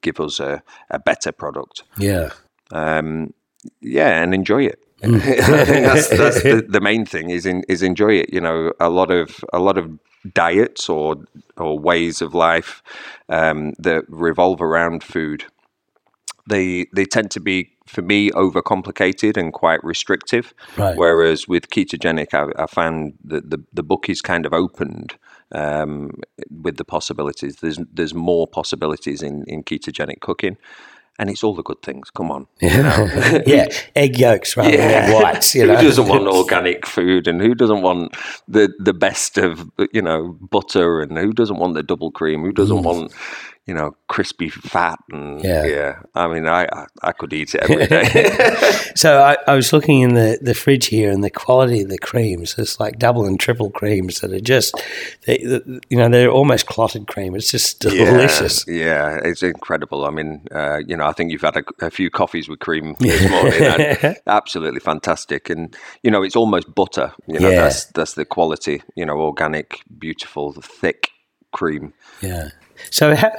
give us a, a better product. Yeah. Um, yeah, and enjoy it. I think that's, that's the, the main thing is in, is enjoy it. You know, a lot of a lot of diets or or ways of life um, that revolve around food, they they tend to be, for me, overcomplicated and quite restrictive. Right. Whereas with ketogenic, I, I found that the the book is kind of opened um, with the possibilities. There's there's more possibilities in, in ketogenic cooking. And it's all the good things. Come on. Yeah. yeah. Egg yolks rather yeah. than egg whites. You know? Who doesn't want organic food, and who doesn't want the, the best of, you know, butter, and who doesn't want the double cream? Who doesn't mm. want, you know, crispy fat? And yeah. yeah. I mean, I, I, I could eat it every day. So I, I was looking in the, the fridge here, and the quality of the creams, it's like double and triple creams that are just, they, the, you know, they're almost clotted cream. It's just delicious. Yeah, yeah, it's incredible. I mean, uh, you know, I think you've had a, a few coffees with cream this morning. And absolutely fantastic. And, you know, it's almost butter. You know, yeah. that's, that's the quality, you know, organic, beautiful, thick cream. Yeah. So how,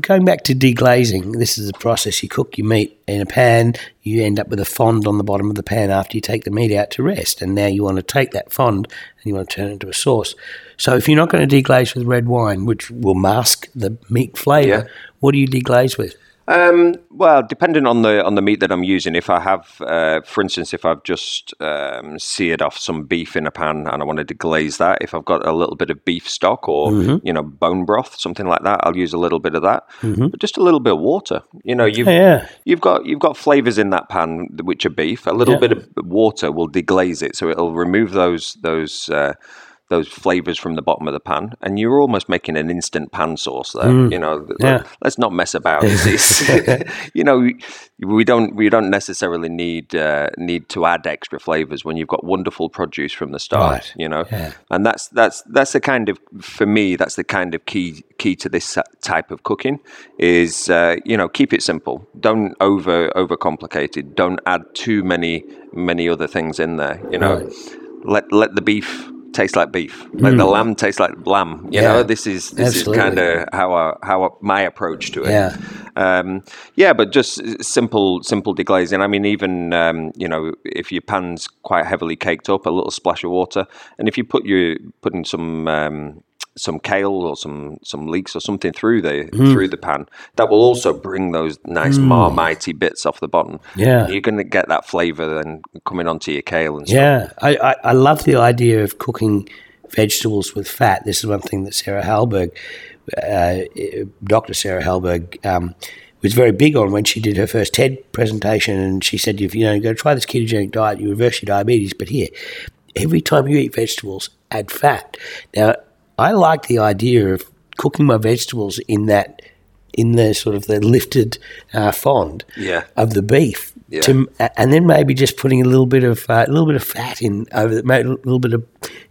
going back to deglazing, this is the process. You cook your meat in a pan, you end up with a fond on the bottom of the pan after you take the meat out to rest, and now you want to take that fond and you want to turn it into a sauce. So if you're not going to deglaze with red wine, which will mask the meat flavour, yeah. what do you deglaze with? Um, well, depending on the on the meat that I'm using, if I have, uh, for instance, if I've just um, seared off some beef in a pan and I wanted to glaze that, if I've got a little bit of beef stock or, mm-hmm. you know, bone broth, something like that, I'll use a little bit of that, mm-hmm. but just a little bit of water. You know, you've, yeah. you've got you've got flavours in that pan, which are beef. A little yeah. bit of water will deglaze it, so it'll remove those those uh, those flavors from the bottom of the pan, and you're almost making an instant pan sauce there. Mm, you know, yeah. like, let's not mess about. You know, we don't we don't necessarily need uh, need to add extra flavors when you've got wonderful produce from the start. Right. You know, yeah. and that's that's that's the kind of, for me, that's the kind of key key to this type of cooking is uh, you know, keep it simple. Don't over over complicate it. Don't add too many many other things in there. You know, right. let let the beef tastes like beef, like mm. the lamb tastes like lamb. You yeah, know, this is this absolutely. is kind of how I, how I, my approach to it. Yeah, um, yeah, but just simple simple deglazing. I mean, even um, you know, if your pan's quite heavily caked up, a little splash of water, and if you put your put in some um, some kale or some some leeks or something through the mm. through the pan, that will also bring those nice mm. marmitey bits off the bottom. Yeah, you're going to get that flavour then coming onto your kale and stuff. Yeah, I, I, I love the idea of cooking vegetables with fat. This is one thing that Sarah Halberg, uh, Doctor Sarah Halberg, um, was very big on when she did her first TED presentation, and she said, if you know, you go try this ketogenic diet, you reverse your diabetes. But here, every time you eat vegetables, add fat. Now, I like the idea of cooking my vegetables in that, in the sort of the lifted uh, fond yeah. of the beef, yeah. to, and then maybe just putting a little bit of uh, a little bit of fat in over the, a little bit of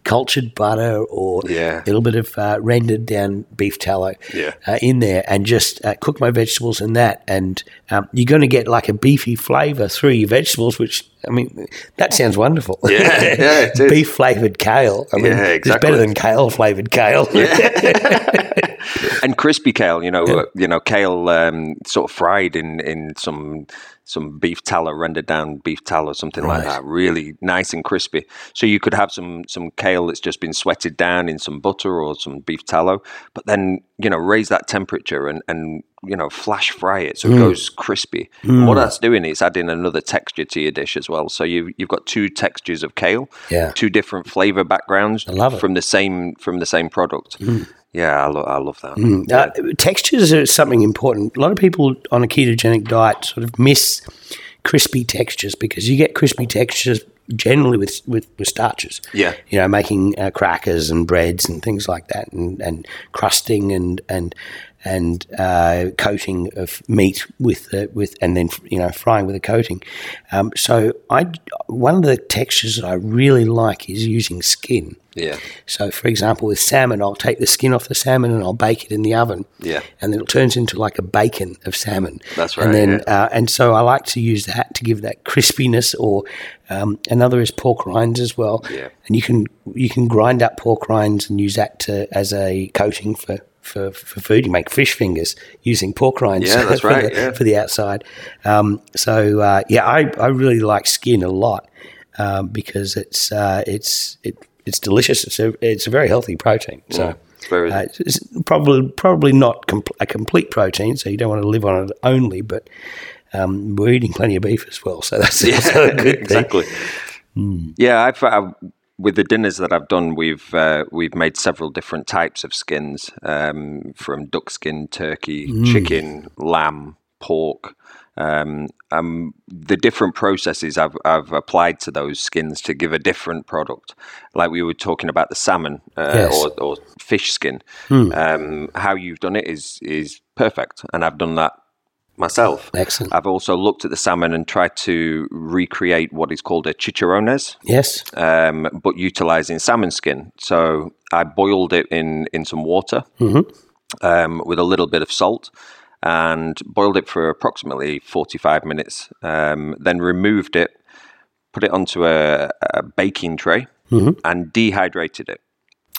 cultured butter or yeah. a little bit of uh, rendered down beef tallow yeah. uh, in there, and just uh, cook my vegetables in that, and um, you're going to get like a beefy flavour through your vegetables, which, I mean, that sounds wonderful. Yeah, yeah, it is. Beef flavoured kale. I mean, yeah, exactly. It's better than kale flavoured kale. Yeah. And crispy kale, you know, yeah. you know, kale um, sort of fried in, in some some beef tallow, rendered down beef tallow, something right. like that, really nice and crispy. So you could have some, some kale that's just been sweated down in some butter or some beef tallow, but then, you know, raise that temperature and, and you know, flash fry it so it mm. goes crispy. Mm. What that's doing is adding another texture to your dish as well. So you you've got two textures of kale, yeah. two different flavor backgrounds from the same from the same product. Mm. Yeah, I, lo- I love that. Mm. Yeah. Uh, textures are something important. A lot of people on a ketogenic diet sort of miss crispy textures, because you get crispy textures generally with, with, with starches. Yeah. You know, making uh, crackers and breads and things like that, and, and crusting and and and uh, coating of meat with uh, with and then, you know, frying with a coating. Um, so I one of the textures that I really like is using skin. Yeah. So, for example, with salmon, I'll take the skin off the salmon and I'll bake it in the oven. Yeah. And then it turns into like a bacon of salmon. That's right. And then, yeah. uh, and so I like to use that to give that crispiness. Or um, another is pork rinds as well. Yeah. And you can you can grind up pork rinds and use that to, as a coating for for, for food. You make fish fingers using pork rinds yeah, that's for, right, the, yeah. for the outside. Um, so, uh, yeah, I, I really like skin a lot um, because it's uh, it's it, it's delicious. It's a, it's a very healthy protein. So. Yeah. Uh, it's probably probably not com- a complete protein, so you don't want to live on it only, but um, we're eating plenty of beef as well, so that's yeah, also a good exactly. thing. Mm. Yeah, I've, I've, with the dinners that I've done, we've uh, we've made several different types of skins, um, from duck skin, turkey, mm. chicken, lamb, pork. Um, um, the different processes I've, I've applied to those skins to give a different product. Like we were talking about the salmon uh, yes. or, or fish skin. Mm. Um, how you've done it is is perfect, and I've done that myself. Excellent. I've also looked at the salmon and tried to recreate what is called a chicharrones. Yes. Um, but utilizing salmon skin. So I boiled it in in some water mm-hmm. um, with a little bit of salt, and boiled it for approximately forty-five minutes, um, then removed it, put it onto a, a baking tray mm-hmm. and dehydrated it.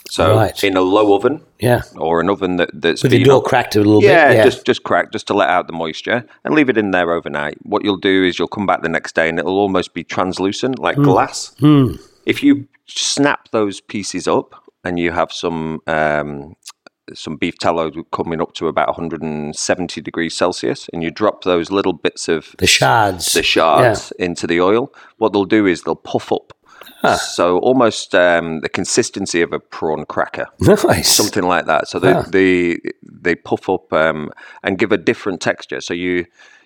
So right. in a low oven yeah, or an oven that, that's... With the door cracked a little yeah, bit. Yeah, just, just cracked, just to let out the moisture, and leave it in there overnight. What you'll do is you'll come back the next day and it'll almost be translucent, like mm. glass. Mm. If you snap those pieces up and you have some... Um, some beef tallow coming up to about one hundred seventy degrees Celsius, and you drop those little bits of the shards the shards yeah. into the oil. What they'll do is they'll puff up huh. so almost um the consistency of a prawn cracker, nice something like that. So they huh. they, they puff up um and give a different texture. So you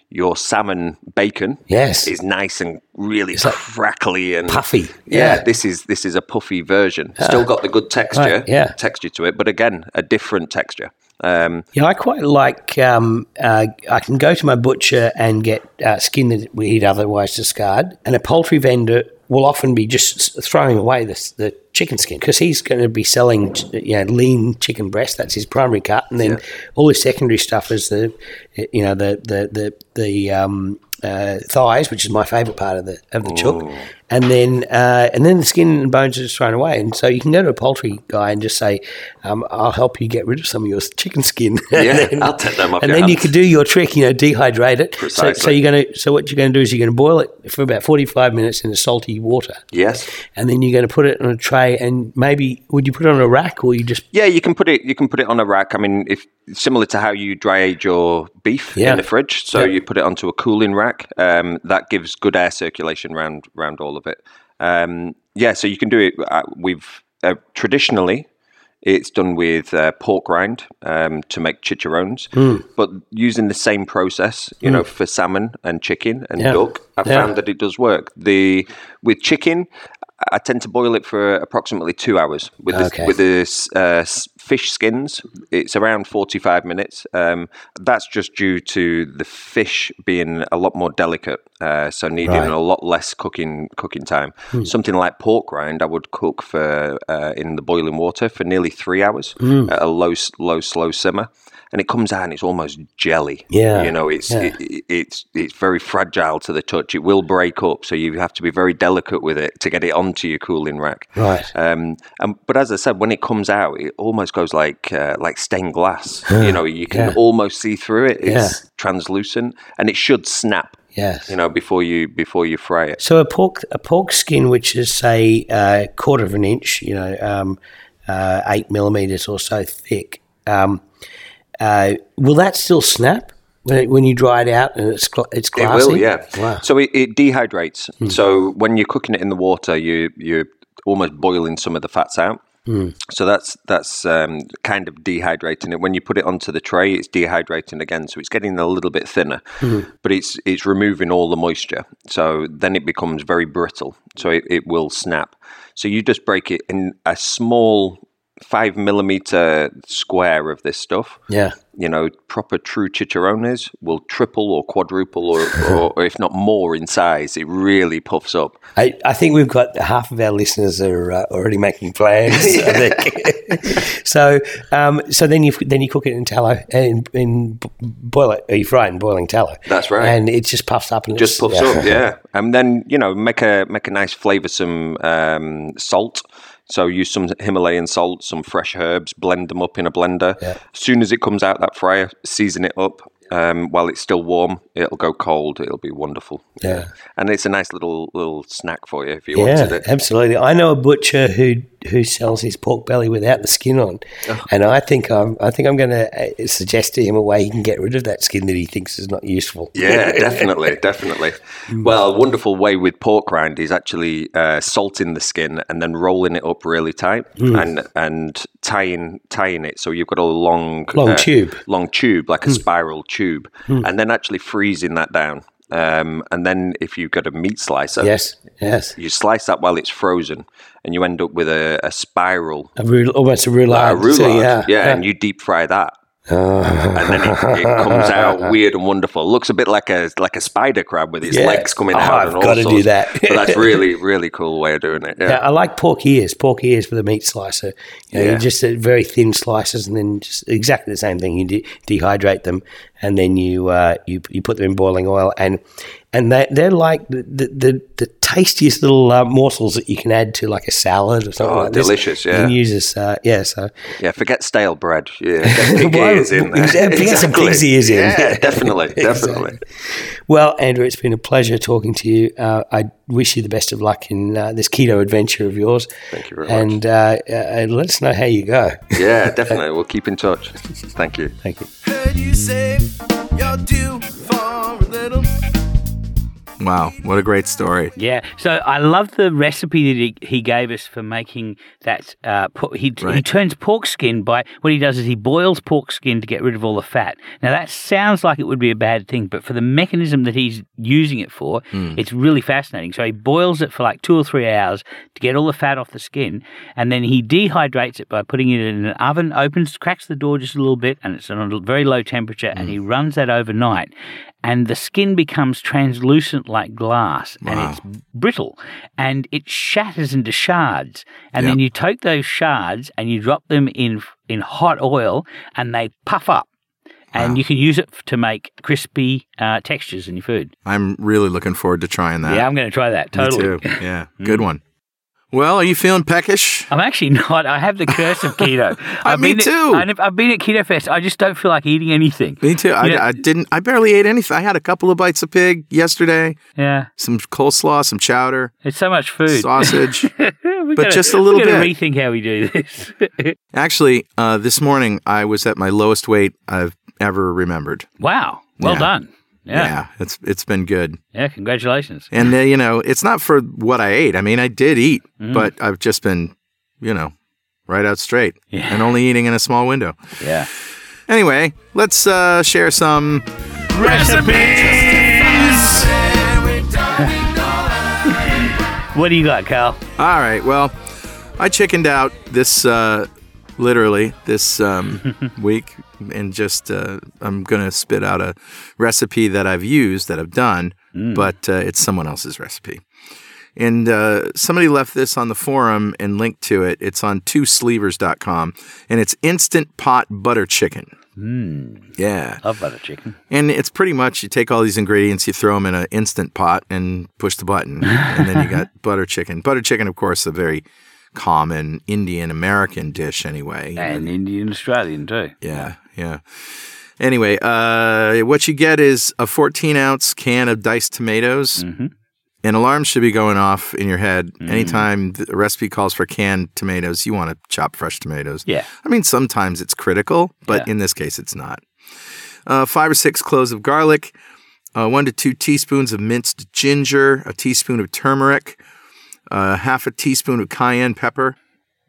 your salmon bacon yes. is nice and really it's crackly like and puffy. Yeah, yeah, this is this is a puffy version. Uh, Still got the good texture, right, yeah. texture to it, but again, a different texture. Um, yeah, I quite like. Um, uh, I can go to my butcher and get uh, skin that we'd otherwise discard, and a poultry vendor will often be just throwing away the, the chicken skin because he's going to be selling, you know, lean chicken breast. That's his primary cut, and then yeah. all his secondary stuff is the, you know, the the the the um, uh, thighs, which is my favourite part of the of the chook, Ooh. and then uh, and then the skin and bones are just thrown away. And so you can go to a poultry guy and just say, um, "I'll help you get rid of some of your chicken skin." Yeah, then, I'll take them off. And your then hands. You can do your trick, you know, dehydrate it. Precisely. So, so you're going to. So what you're going to do is you're going to boil it for about forty-five minutes in a salty water. Yes, and then you're going to put it on a tray, and maybe would you put it on a rack, or you just yeah you can put it you can put it on a rack. I mean, if similar to how you dry age your beef yeah. in the fridge, so yeah. you put it onto a cooling rack. Um, that gives good air circulation round round all of it. Um, yeah, so you can do it. Uh, we've uh, traditionally it's done with uh, pork rind um, to make chicharrones, mm. but using the same process, you mm. know, for salmon and chicken and yeah. duck, I've yeah. found that it does work. The with chicken, I tend to boil it for approximately two hours. With the, okay. with the uh, fish skins, it's around forty-five minutes. Um, that's just due to the fish being a lot more delicate, uh, so needing right. a lot less cooking cooking time. Mm. Something like pork rind, I would cook for uh, in the boiling water for nearly three hours mm. at a low, low, slow simmer, and it comes out and it's almost jelly. Yeah, you know, it's yeah. it, it's it's very fragile to the touch. It will break up, so you have to be very delicate with it to get it on. To your cooling rack, right? Um, and, but as I said, when it comes out, it almost goes like uh, like stained glass. Yeah, you know, you can yeah. almost see through it. It's yeah. translucent, and it should snap. Yes, you know, before you before you fry it. So a pork a pork skin, which is say a quarter of an inch, you know, um, uh, eight millimeters or so thick, um, uh, will that still snap? When you dry it out and it's it's glassy? It will, yeah. Wow. So it, it dehydrates. Mm. So when you're cooking it in the water, you, you're almost boiling some of the fats out. Mm. So that's that's um, kind of dehydrating it. When you put it onto the tray, it's dehydrating again. So it's getting a little bit thinner, mm. but it's it's removing all the moisture. So then it becomes very brittle. So it, it will snap. So you just break it in a small five millimeter square of this stuff. Yeah. You know, proper true chicharrones will triple or quadruple or, or, or if not more in size. It really puffs up. I, I think we've got half of our listeners are uh, already making plans. I think. so um, so then you then you cook it in tallow and, and boil it. Or you fry it in boiling tallow. That's right. And it just puffs up. And just puffs yeah. up, yeah. And then, you know, make a, make a nice flavoursome um, salt. So use some Himalayan salt, some fresh herbs, blend them up in a blender. Yeah. As soon as it comes out that fryer, season it up. Um, while it's still warm, it'll go cold. It'll be wonderful. Yeah. And it's a nice little little snack for you if you yeah, wanted it. Yeah, absolutely. I know a butcher who who sells his pork belly without the skin on. Oh. And I think I'm I think I'm going to suggest to him a way he can get rid of that skin that he thinks is not useful. Yeah, definitely, definitely. Well, a wonderful way with pork rind is actually uh, salting the skin and then rolling it up really tight mm. and and tying tying it so you've got a long long uh, tube, long tube like a mm. spiral tube. Tube, hmm. and then actually freezing that down. Um, and then if you've got a meat slicer, yes, yes, you slice that while it's frozen, and you end up with a, a spiral, a roul- almost a roulade, a roulade. So, yeah. Yeah, yeah. And you deep fry that, oh. and then it, it comes out weird and wonderful. It looks a bit like a like a spider crab with its yeah. legs coming oh, out. I've and got all to sorts. do that. But that's really really cool way of doing it. Yeah, now, I like pork ears. Pork ears for the meat slicer. You know, yeah, you just uh, very thin slices, and then just exactly the same thing. You de- dehydrate them. And then you uh, you you put them in boiling oil, and and they they're like the the, the tastiest little uh, morsels that you can add to like a salad or something. Oh, like delicious! This. Yeah, you can use this. Uh, yeah, so yeah, forget stale bread. Yeah, get pig ears in there. Exactly. Forget some pig's ears in. Yeah, definitely, definitely. Exactly. Well, Andrew, it's been a pleasure talking to you. Uh, I wish you the best of luck in uh, this keto adventure of yours. Thank you very and, much. And uh, uh, let us know how you go. Yeah, definitely. We'll keep in touch. Thank you. Thank you. Heard you say you're due for a little. Wow, what a great story. Yeah, so I love the recipe that he, he gave us for making that. Uh, por- he, right. he turns pork skin by, what he does is he boils pork skin to get rid of all the fat. Now, that sounds like it would be a bad thing, but for the mechanism that he's using it for, mm. it's really fascinating. So he boils it for like two or three hours to get all the fat off the skin, and then he dehydrates it by putting it in an oven, opens, cracks the door just a little bit, and it's on a very low temperature, mm. and he runs that overnight. And the skin becomes translucent like glass, wow. and it's brittle, and it shatters into shards. And yep. then you take those shards and you drop them in in hot oil, and they puff up. And wow. you can use it to make crispy uh, textures in your food. I'm really looking forward to trying that. Yeah, I'm going to try that, totally. Me too. Yeah, good one. Well, are you feeling peckish? I'm actually not. I have the curse of keto. I've Me been too. At, I've been at Keto Fest. I just don't feel like eating anything. Me too. I, I didn't. I barely ate anything. I had a couple of bites of pig yesterday. Yeah. Some coleslaw, some chowder. It's so much food. Sausage. but gotta, just a little bit. We've got to rethink how we do this. Actually, uh, this morning I was at my lowest weight I've ever remembered. Wow. Well yeah. done. Yeah. yeah, it's it's been good. Yeah, congratulations. And, uh, you know, it's not for what I ate. I mean, I did eat, mm. but I've just been, you know, right out straight yeah. and only eating in a small window. Yeah. Anyway, let's uh, share some recipes. What do you got, Carl? All right, well, I chickened out this, uh, literally, this um, week. And just, uh, I'm going to spit out a recipe that I've used, that I've done, mm. but uh, it's someone else's recipe. And uh, somebody left this on the forum and linked to it. It's on two sleevers dot com, and it's instant pot butter chicken. Mm. Yeah. Love butter chicken. And it's pretty much, you take all these ingredients, you throw them in an instant pot and push the button, and then you got butter chicken. Butter chicken, of course, a very common Indian American dish anyway. And Indian Australian too. Yeah. Yeah. Anyway, uh, what you get is a fourteen ounce can of diced tomatoes. Mm-hmm. An alarm should be going off in your head. Mm. Anytime the recipe calls for canned tomatoes, you want to chop fresh tomatoes. Yeah. I mean, sometimes it's critical, but yeah. in this case, it's not. Uh, five or six cloves of garlic, uh, one to two teaspoons of minced ginger, a teaspoon of turmeric, uh, half a teaspoon of cayenne pepper.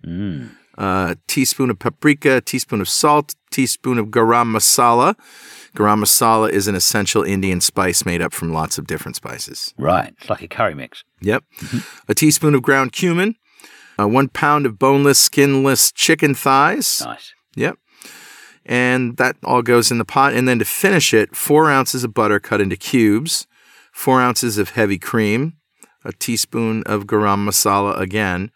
Mm. A uh, teaspoon of paprika, a teaspoon of salt, a teaspoon of garam masala. Garam masala is an essential Indian spice made up from lots of different spices. Right. It's like a curry mix. Yep. Mm-hmm. A teaspoon of ground cumin, uh, one pound of boneless, skinless chicken thighs. Nice. Yep. And that all goes in the pot. And then to finish it, four ounces of butter cut into cubes, four ounces of heavy cream, a teaspoon of garam masala again,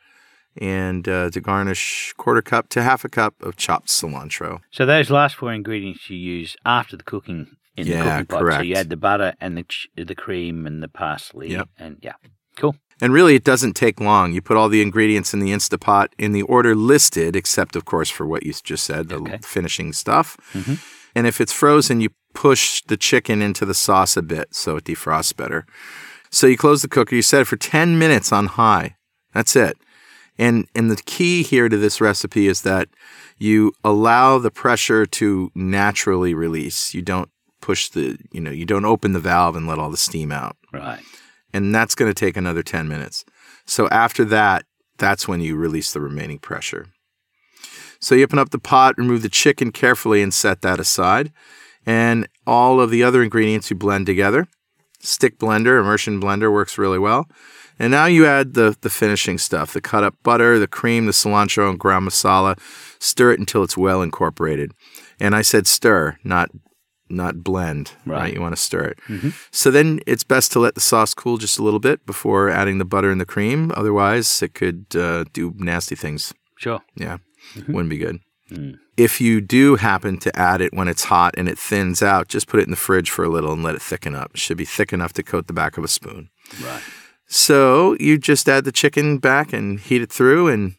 and uh, to garnish, quarter cup to half a cup of chopped cilantro. So those last four ingredients you use after the cooking in yeah, the cooking pot. Correct. So you add the butter and the the cream and the parsley. Yep. And yeah, cool. And really, it doesn't take long. You put all the ingredients in the Instapot in the order listed, except, of course, for what you just said, the okay. finishing stuff. Mm-hmm. And if it's frozen, you push the chicken into the sauce a bit so it defrosts better. So you close the cooker. You set it for ten minutes on high. That's it. And and the key here to this recipe is that you allow the pressure to naturally release. You don't push the, you know, you don't open the valve and let all the steam out. Right. And that's going to take another ten minutes. So after that, that's when you release the remaining pressure. So you open up the pot, remove the chicken carefully and set that aside. And all of the other ingredients you blend together. Stick blender, immersion blender works really well. And now you add the, the finishing stuff, the cut-up butter, the cream, the cilantro, and ground masala. Stir it until it's well incorporated. And I said stir, not not blend. Right. right? You want to stir it. Mm-hmm. So then it's best to let the sauce cool just a little bit before adding the butter and the cream. Otherwise, it could uh, do nasty things. Sure. Yeah. Mm-hmm. Wouldn't be good. Mm. If you do happen to add it when it's hot and it thins out, just put it in the fridge for a little and let it thicken up. It should be thick enough to coat the back of a spoon. Right. So you just add the chicken back and heat it through and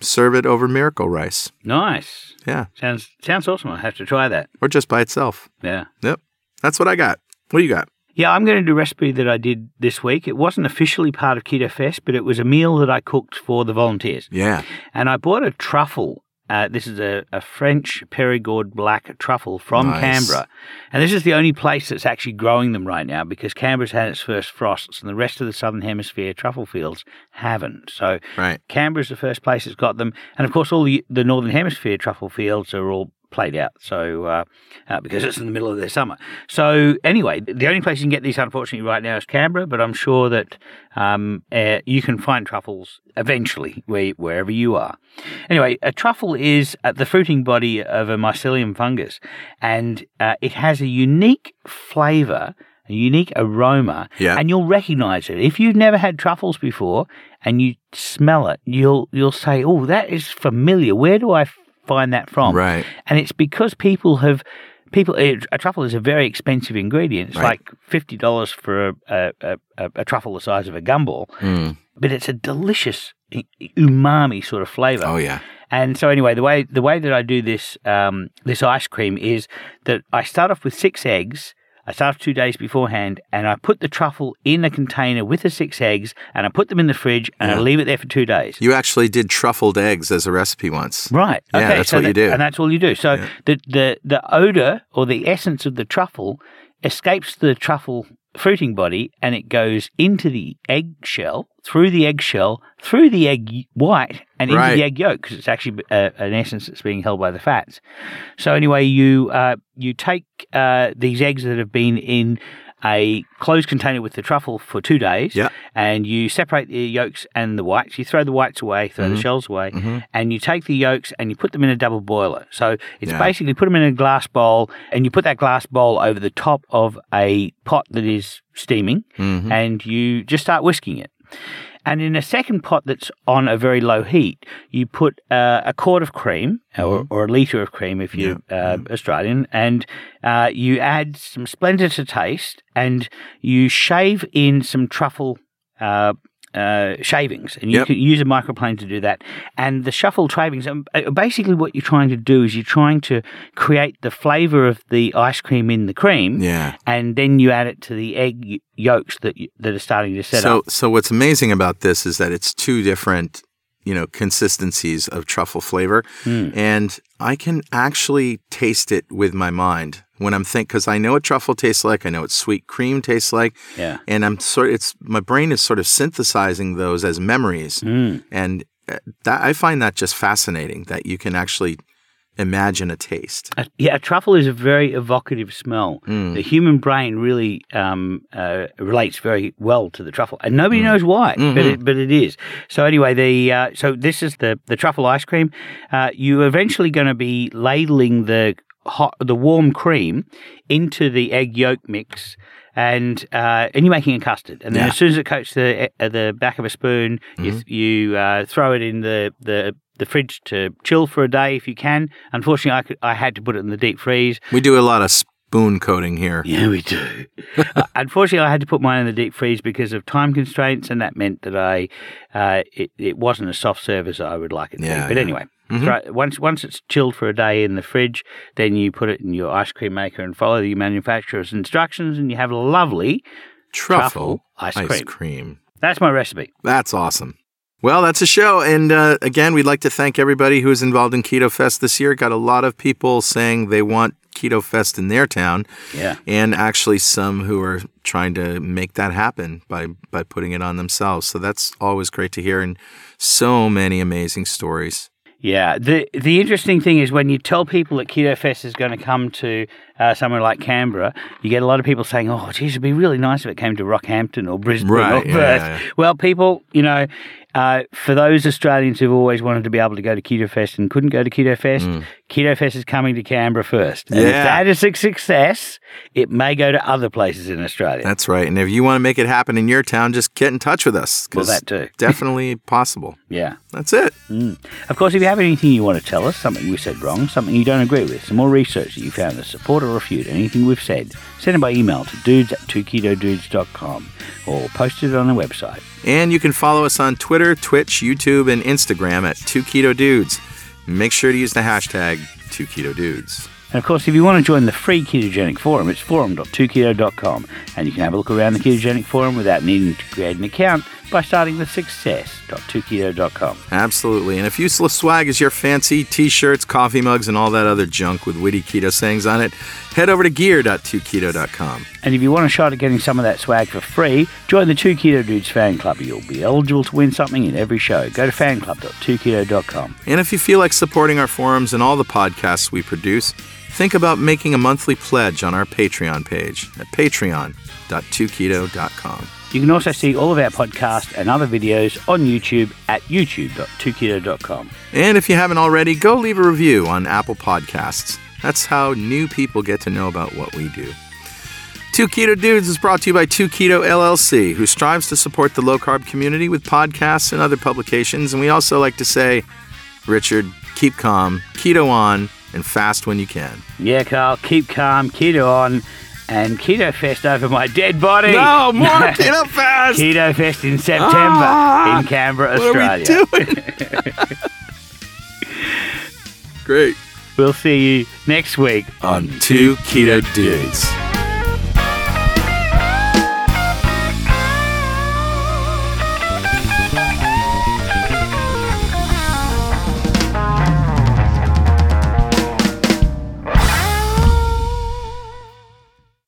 serve it over miracle rice. Nice. Yeah. Sounds sounds awesome. I have to try that. Or just by itself. Yeah. Yep. That's what I got. What do you got? Yeah, I'm going to do a recipe that I did this week. It wasn't officially part of Keto Fest, but it was a meal that I cooked for the volunteers. Yeah. And I bought a truffle. Uh, this is a, a French Perigord black truffle from nice. Canberra. And this is the only place that's actually growing them right now because Canberra's had its first frosts and the rest of the Southern Hemisphere truffle fields haven't. So right. Canberra's the first place that's got them. And, of course, all the, the Northern Hemisphere truffle fields are all played out so uh, uh, because it's in the middle of their summer. So anyway, the only place you can get these, unfortunately, right now is Canberra, but I'm sure that um, uh, you can find truffles eventually where, wherever you are. Anyway, a truffle is uh, the fruiting body of a mycelium fungus, and uh, it has a unique flavour, a unique aroma, yeah. and you'll recognise it. If you've never had truffles before and you smell it, you'll you'll say, oh, that is familiar. Where do I find that from? Right. And it's because people have, people, a truffle is a very expensive ingredient. It's right. like fifty dollars for a, a, a, a truffle the size of a gumball, mm. but it's a delicious umami sort of flavor. Oh, yeah. And so anyway, the way the way that I do this um, this ice cream is that I start off with six eggs. I start off two days beforehand, and I put the truffle in a container with the six eggs, and I put them in the fridge, and yeah. I leave it there for two days. You actually did truffled eggs as a recipe once. Right. Yeah, okay. that's so what that, you do. And that's all you do. So yeah. the, the, the odor or the essence of the truffle escapes the truffle fruiting body, and it goes into the eggshell, through the eggshell, through the egg white, and into right. the egg yolk, because it's actually uh, an essence that's being held by the fats. So anyway, you uh, you take uh, these eggs that have been in a closed container with the truffle for two days, yep. and you separate the yolks and the whites. You throw the whites away, throw mm-hmm. the shells away, mm-hmm. and you take the yolks and you put them in a double boiler. So it's yeah. basically put them in a glass bowl, and you put that glass bowl over the top of a pot that is steaming, mm-hmm. and you just start whisking it. And in a second pot that's on a very low heat, you put uh, a quart of cream or, or a litre of cream if you're yeah. uh, Australian, and uh, you add some Splenda to taste, and you shave in some truffle uh, uh, shavings. And you yep. can use a microplane to do that. And the shuffled shavings, basically what you're trying to do is you're trying to create the flavour of the ice cream in the cream, yeah. and then you add it to the egg yolks that that are starting to set so, up. So what's amazing about this is that it's two different, you know, consistencies of truffle flavor. Mm. And I can actually taste it with my mind when I'm thinking, because I know what truffle tastes like. I know what sweet cream tastes like. Yeah. And I'm sort of, it's, my brain is sort of synthesizing those as memories. Mm. And that, I find that just fascinating that you can actually imagine a taste. Uh, yeah, a truffle is a very evocative smell. Mm. The human brain really um, uh, relates very well to the truffle, and nobody mm. knows why, mm-hmm. but it, but it is. So anyway, the uh, so this is the the truffle ice cream. Uh, you're eventually going to be ladling the hot the warm cream into the egg yolk mix. And uh, and you're making a custard, and then yeah. as soon as it coats the uh, the back of a spoon, mm-hmm. you you uh, throw it in the, the, the fridge to chill for a day if you can. Unfortunately, I could, I had to put it in the deep freeze. We do a lot of spoon coating here. Yeah, we do. Unfortunately, I had to put mine in the deep freeze because of time constraints, and that meant that I uh, it, it wasn't a soft serve as I would like it to yeah, be. But yeah. anyway, mm-hmm. so once once it's chilled for a day in the fridge, then you put it in your ice cream maker and follow the manufacturer's instructions, and you have lovely truffle, truffle ice, ice cream. cream. That's my recipe. That's awesome. Well, that's a show. And uh, again, we'd like to thank everybody who's involved in Keto Fest this year. Got a lot of people saying they want Keto Fest in their town. Yeah. And actually some who are trying to make that happen by, by putting it on themselves. So that's always great to hear. And so many amazing stories. Yeah. The the interesting thing is when you tell people that Keto Fest is going to come to uh, somewhere like Canberra, you get a lot of people saying, oh, geez, it'd be really nice if it came to Rockhampton or Brisbane right, or yeah, Perth. Yeah. Well, people, you know, uh, for those Australians who've always wanted to be able to go to Keto Fest and couldn't go to Keto Fest, mm. Keto Fest is coming to Canberra first. And yeah. if that is a success, it may go to other places in Australia. That's right. And if you want to make it happen in your town, just get in touch with us. Well, that too. Definitely possible. Yeah. That's it. Mm. Of course, if you have anything you want to tell us, something we said wrong, something you don't agree with, some more research that you found to support or refute anything we've said, send it by email to dudes at two keto dudes dot com or post it on our website. And you can follow us on Twitter, Twitch, YouTube, and Instagram at two keto dudes. Make sure to use the hashtag two keto dudes. And of course, if you want to join the free ketogenic forum, it's forum dot two keto dot com. And you can have a look around the ketogenic forum without needing to create an account by starting with success dot two keto dot com. Absolutely. And if useless swag is your fancy t-shirts, coffee mugs, and all that other junk with witty keto sayings on it, head over to gear dot two keto dot com. And if you want a shot at getting some of that swag for free, join the Two Keto Dudes fan club. You'll be eligible to win something in every show. Go to fanclub dot two keto dot com. And if you feel like supporting our forums and all the podcasts we produce, think about making a monthly pledge on our Patreon page at patreon dot two keto dot com. You can also see all of our podcasts and other videos on YouTube at youtube dot two keto dot com. And if you haven't already, go leave a review on Apple Podcasts. That's how new people get to know about what we do. Two Keto Dudes is brought to you by Two Keto L L C, who strives to support the low-carb community with podcasts and other publications. And we also like to say, Richard, keep calm, keto on, and fast when you can. Yeah, Carl, keep calm, keto on, and Keto Fest over my dead body. No, more Keto Fest! Keto Fest in September ah, in Canberra, Australia. What are we doing? Great. We'll see you next week on Two Keto Dudes.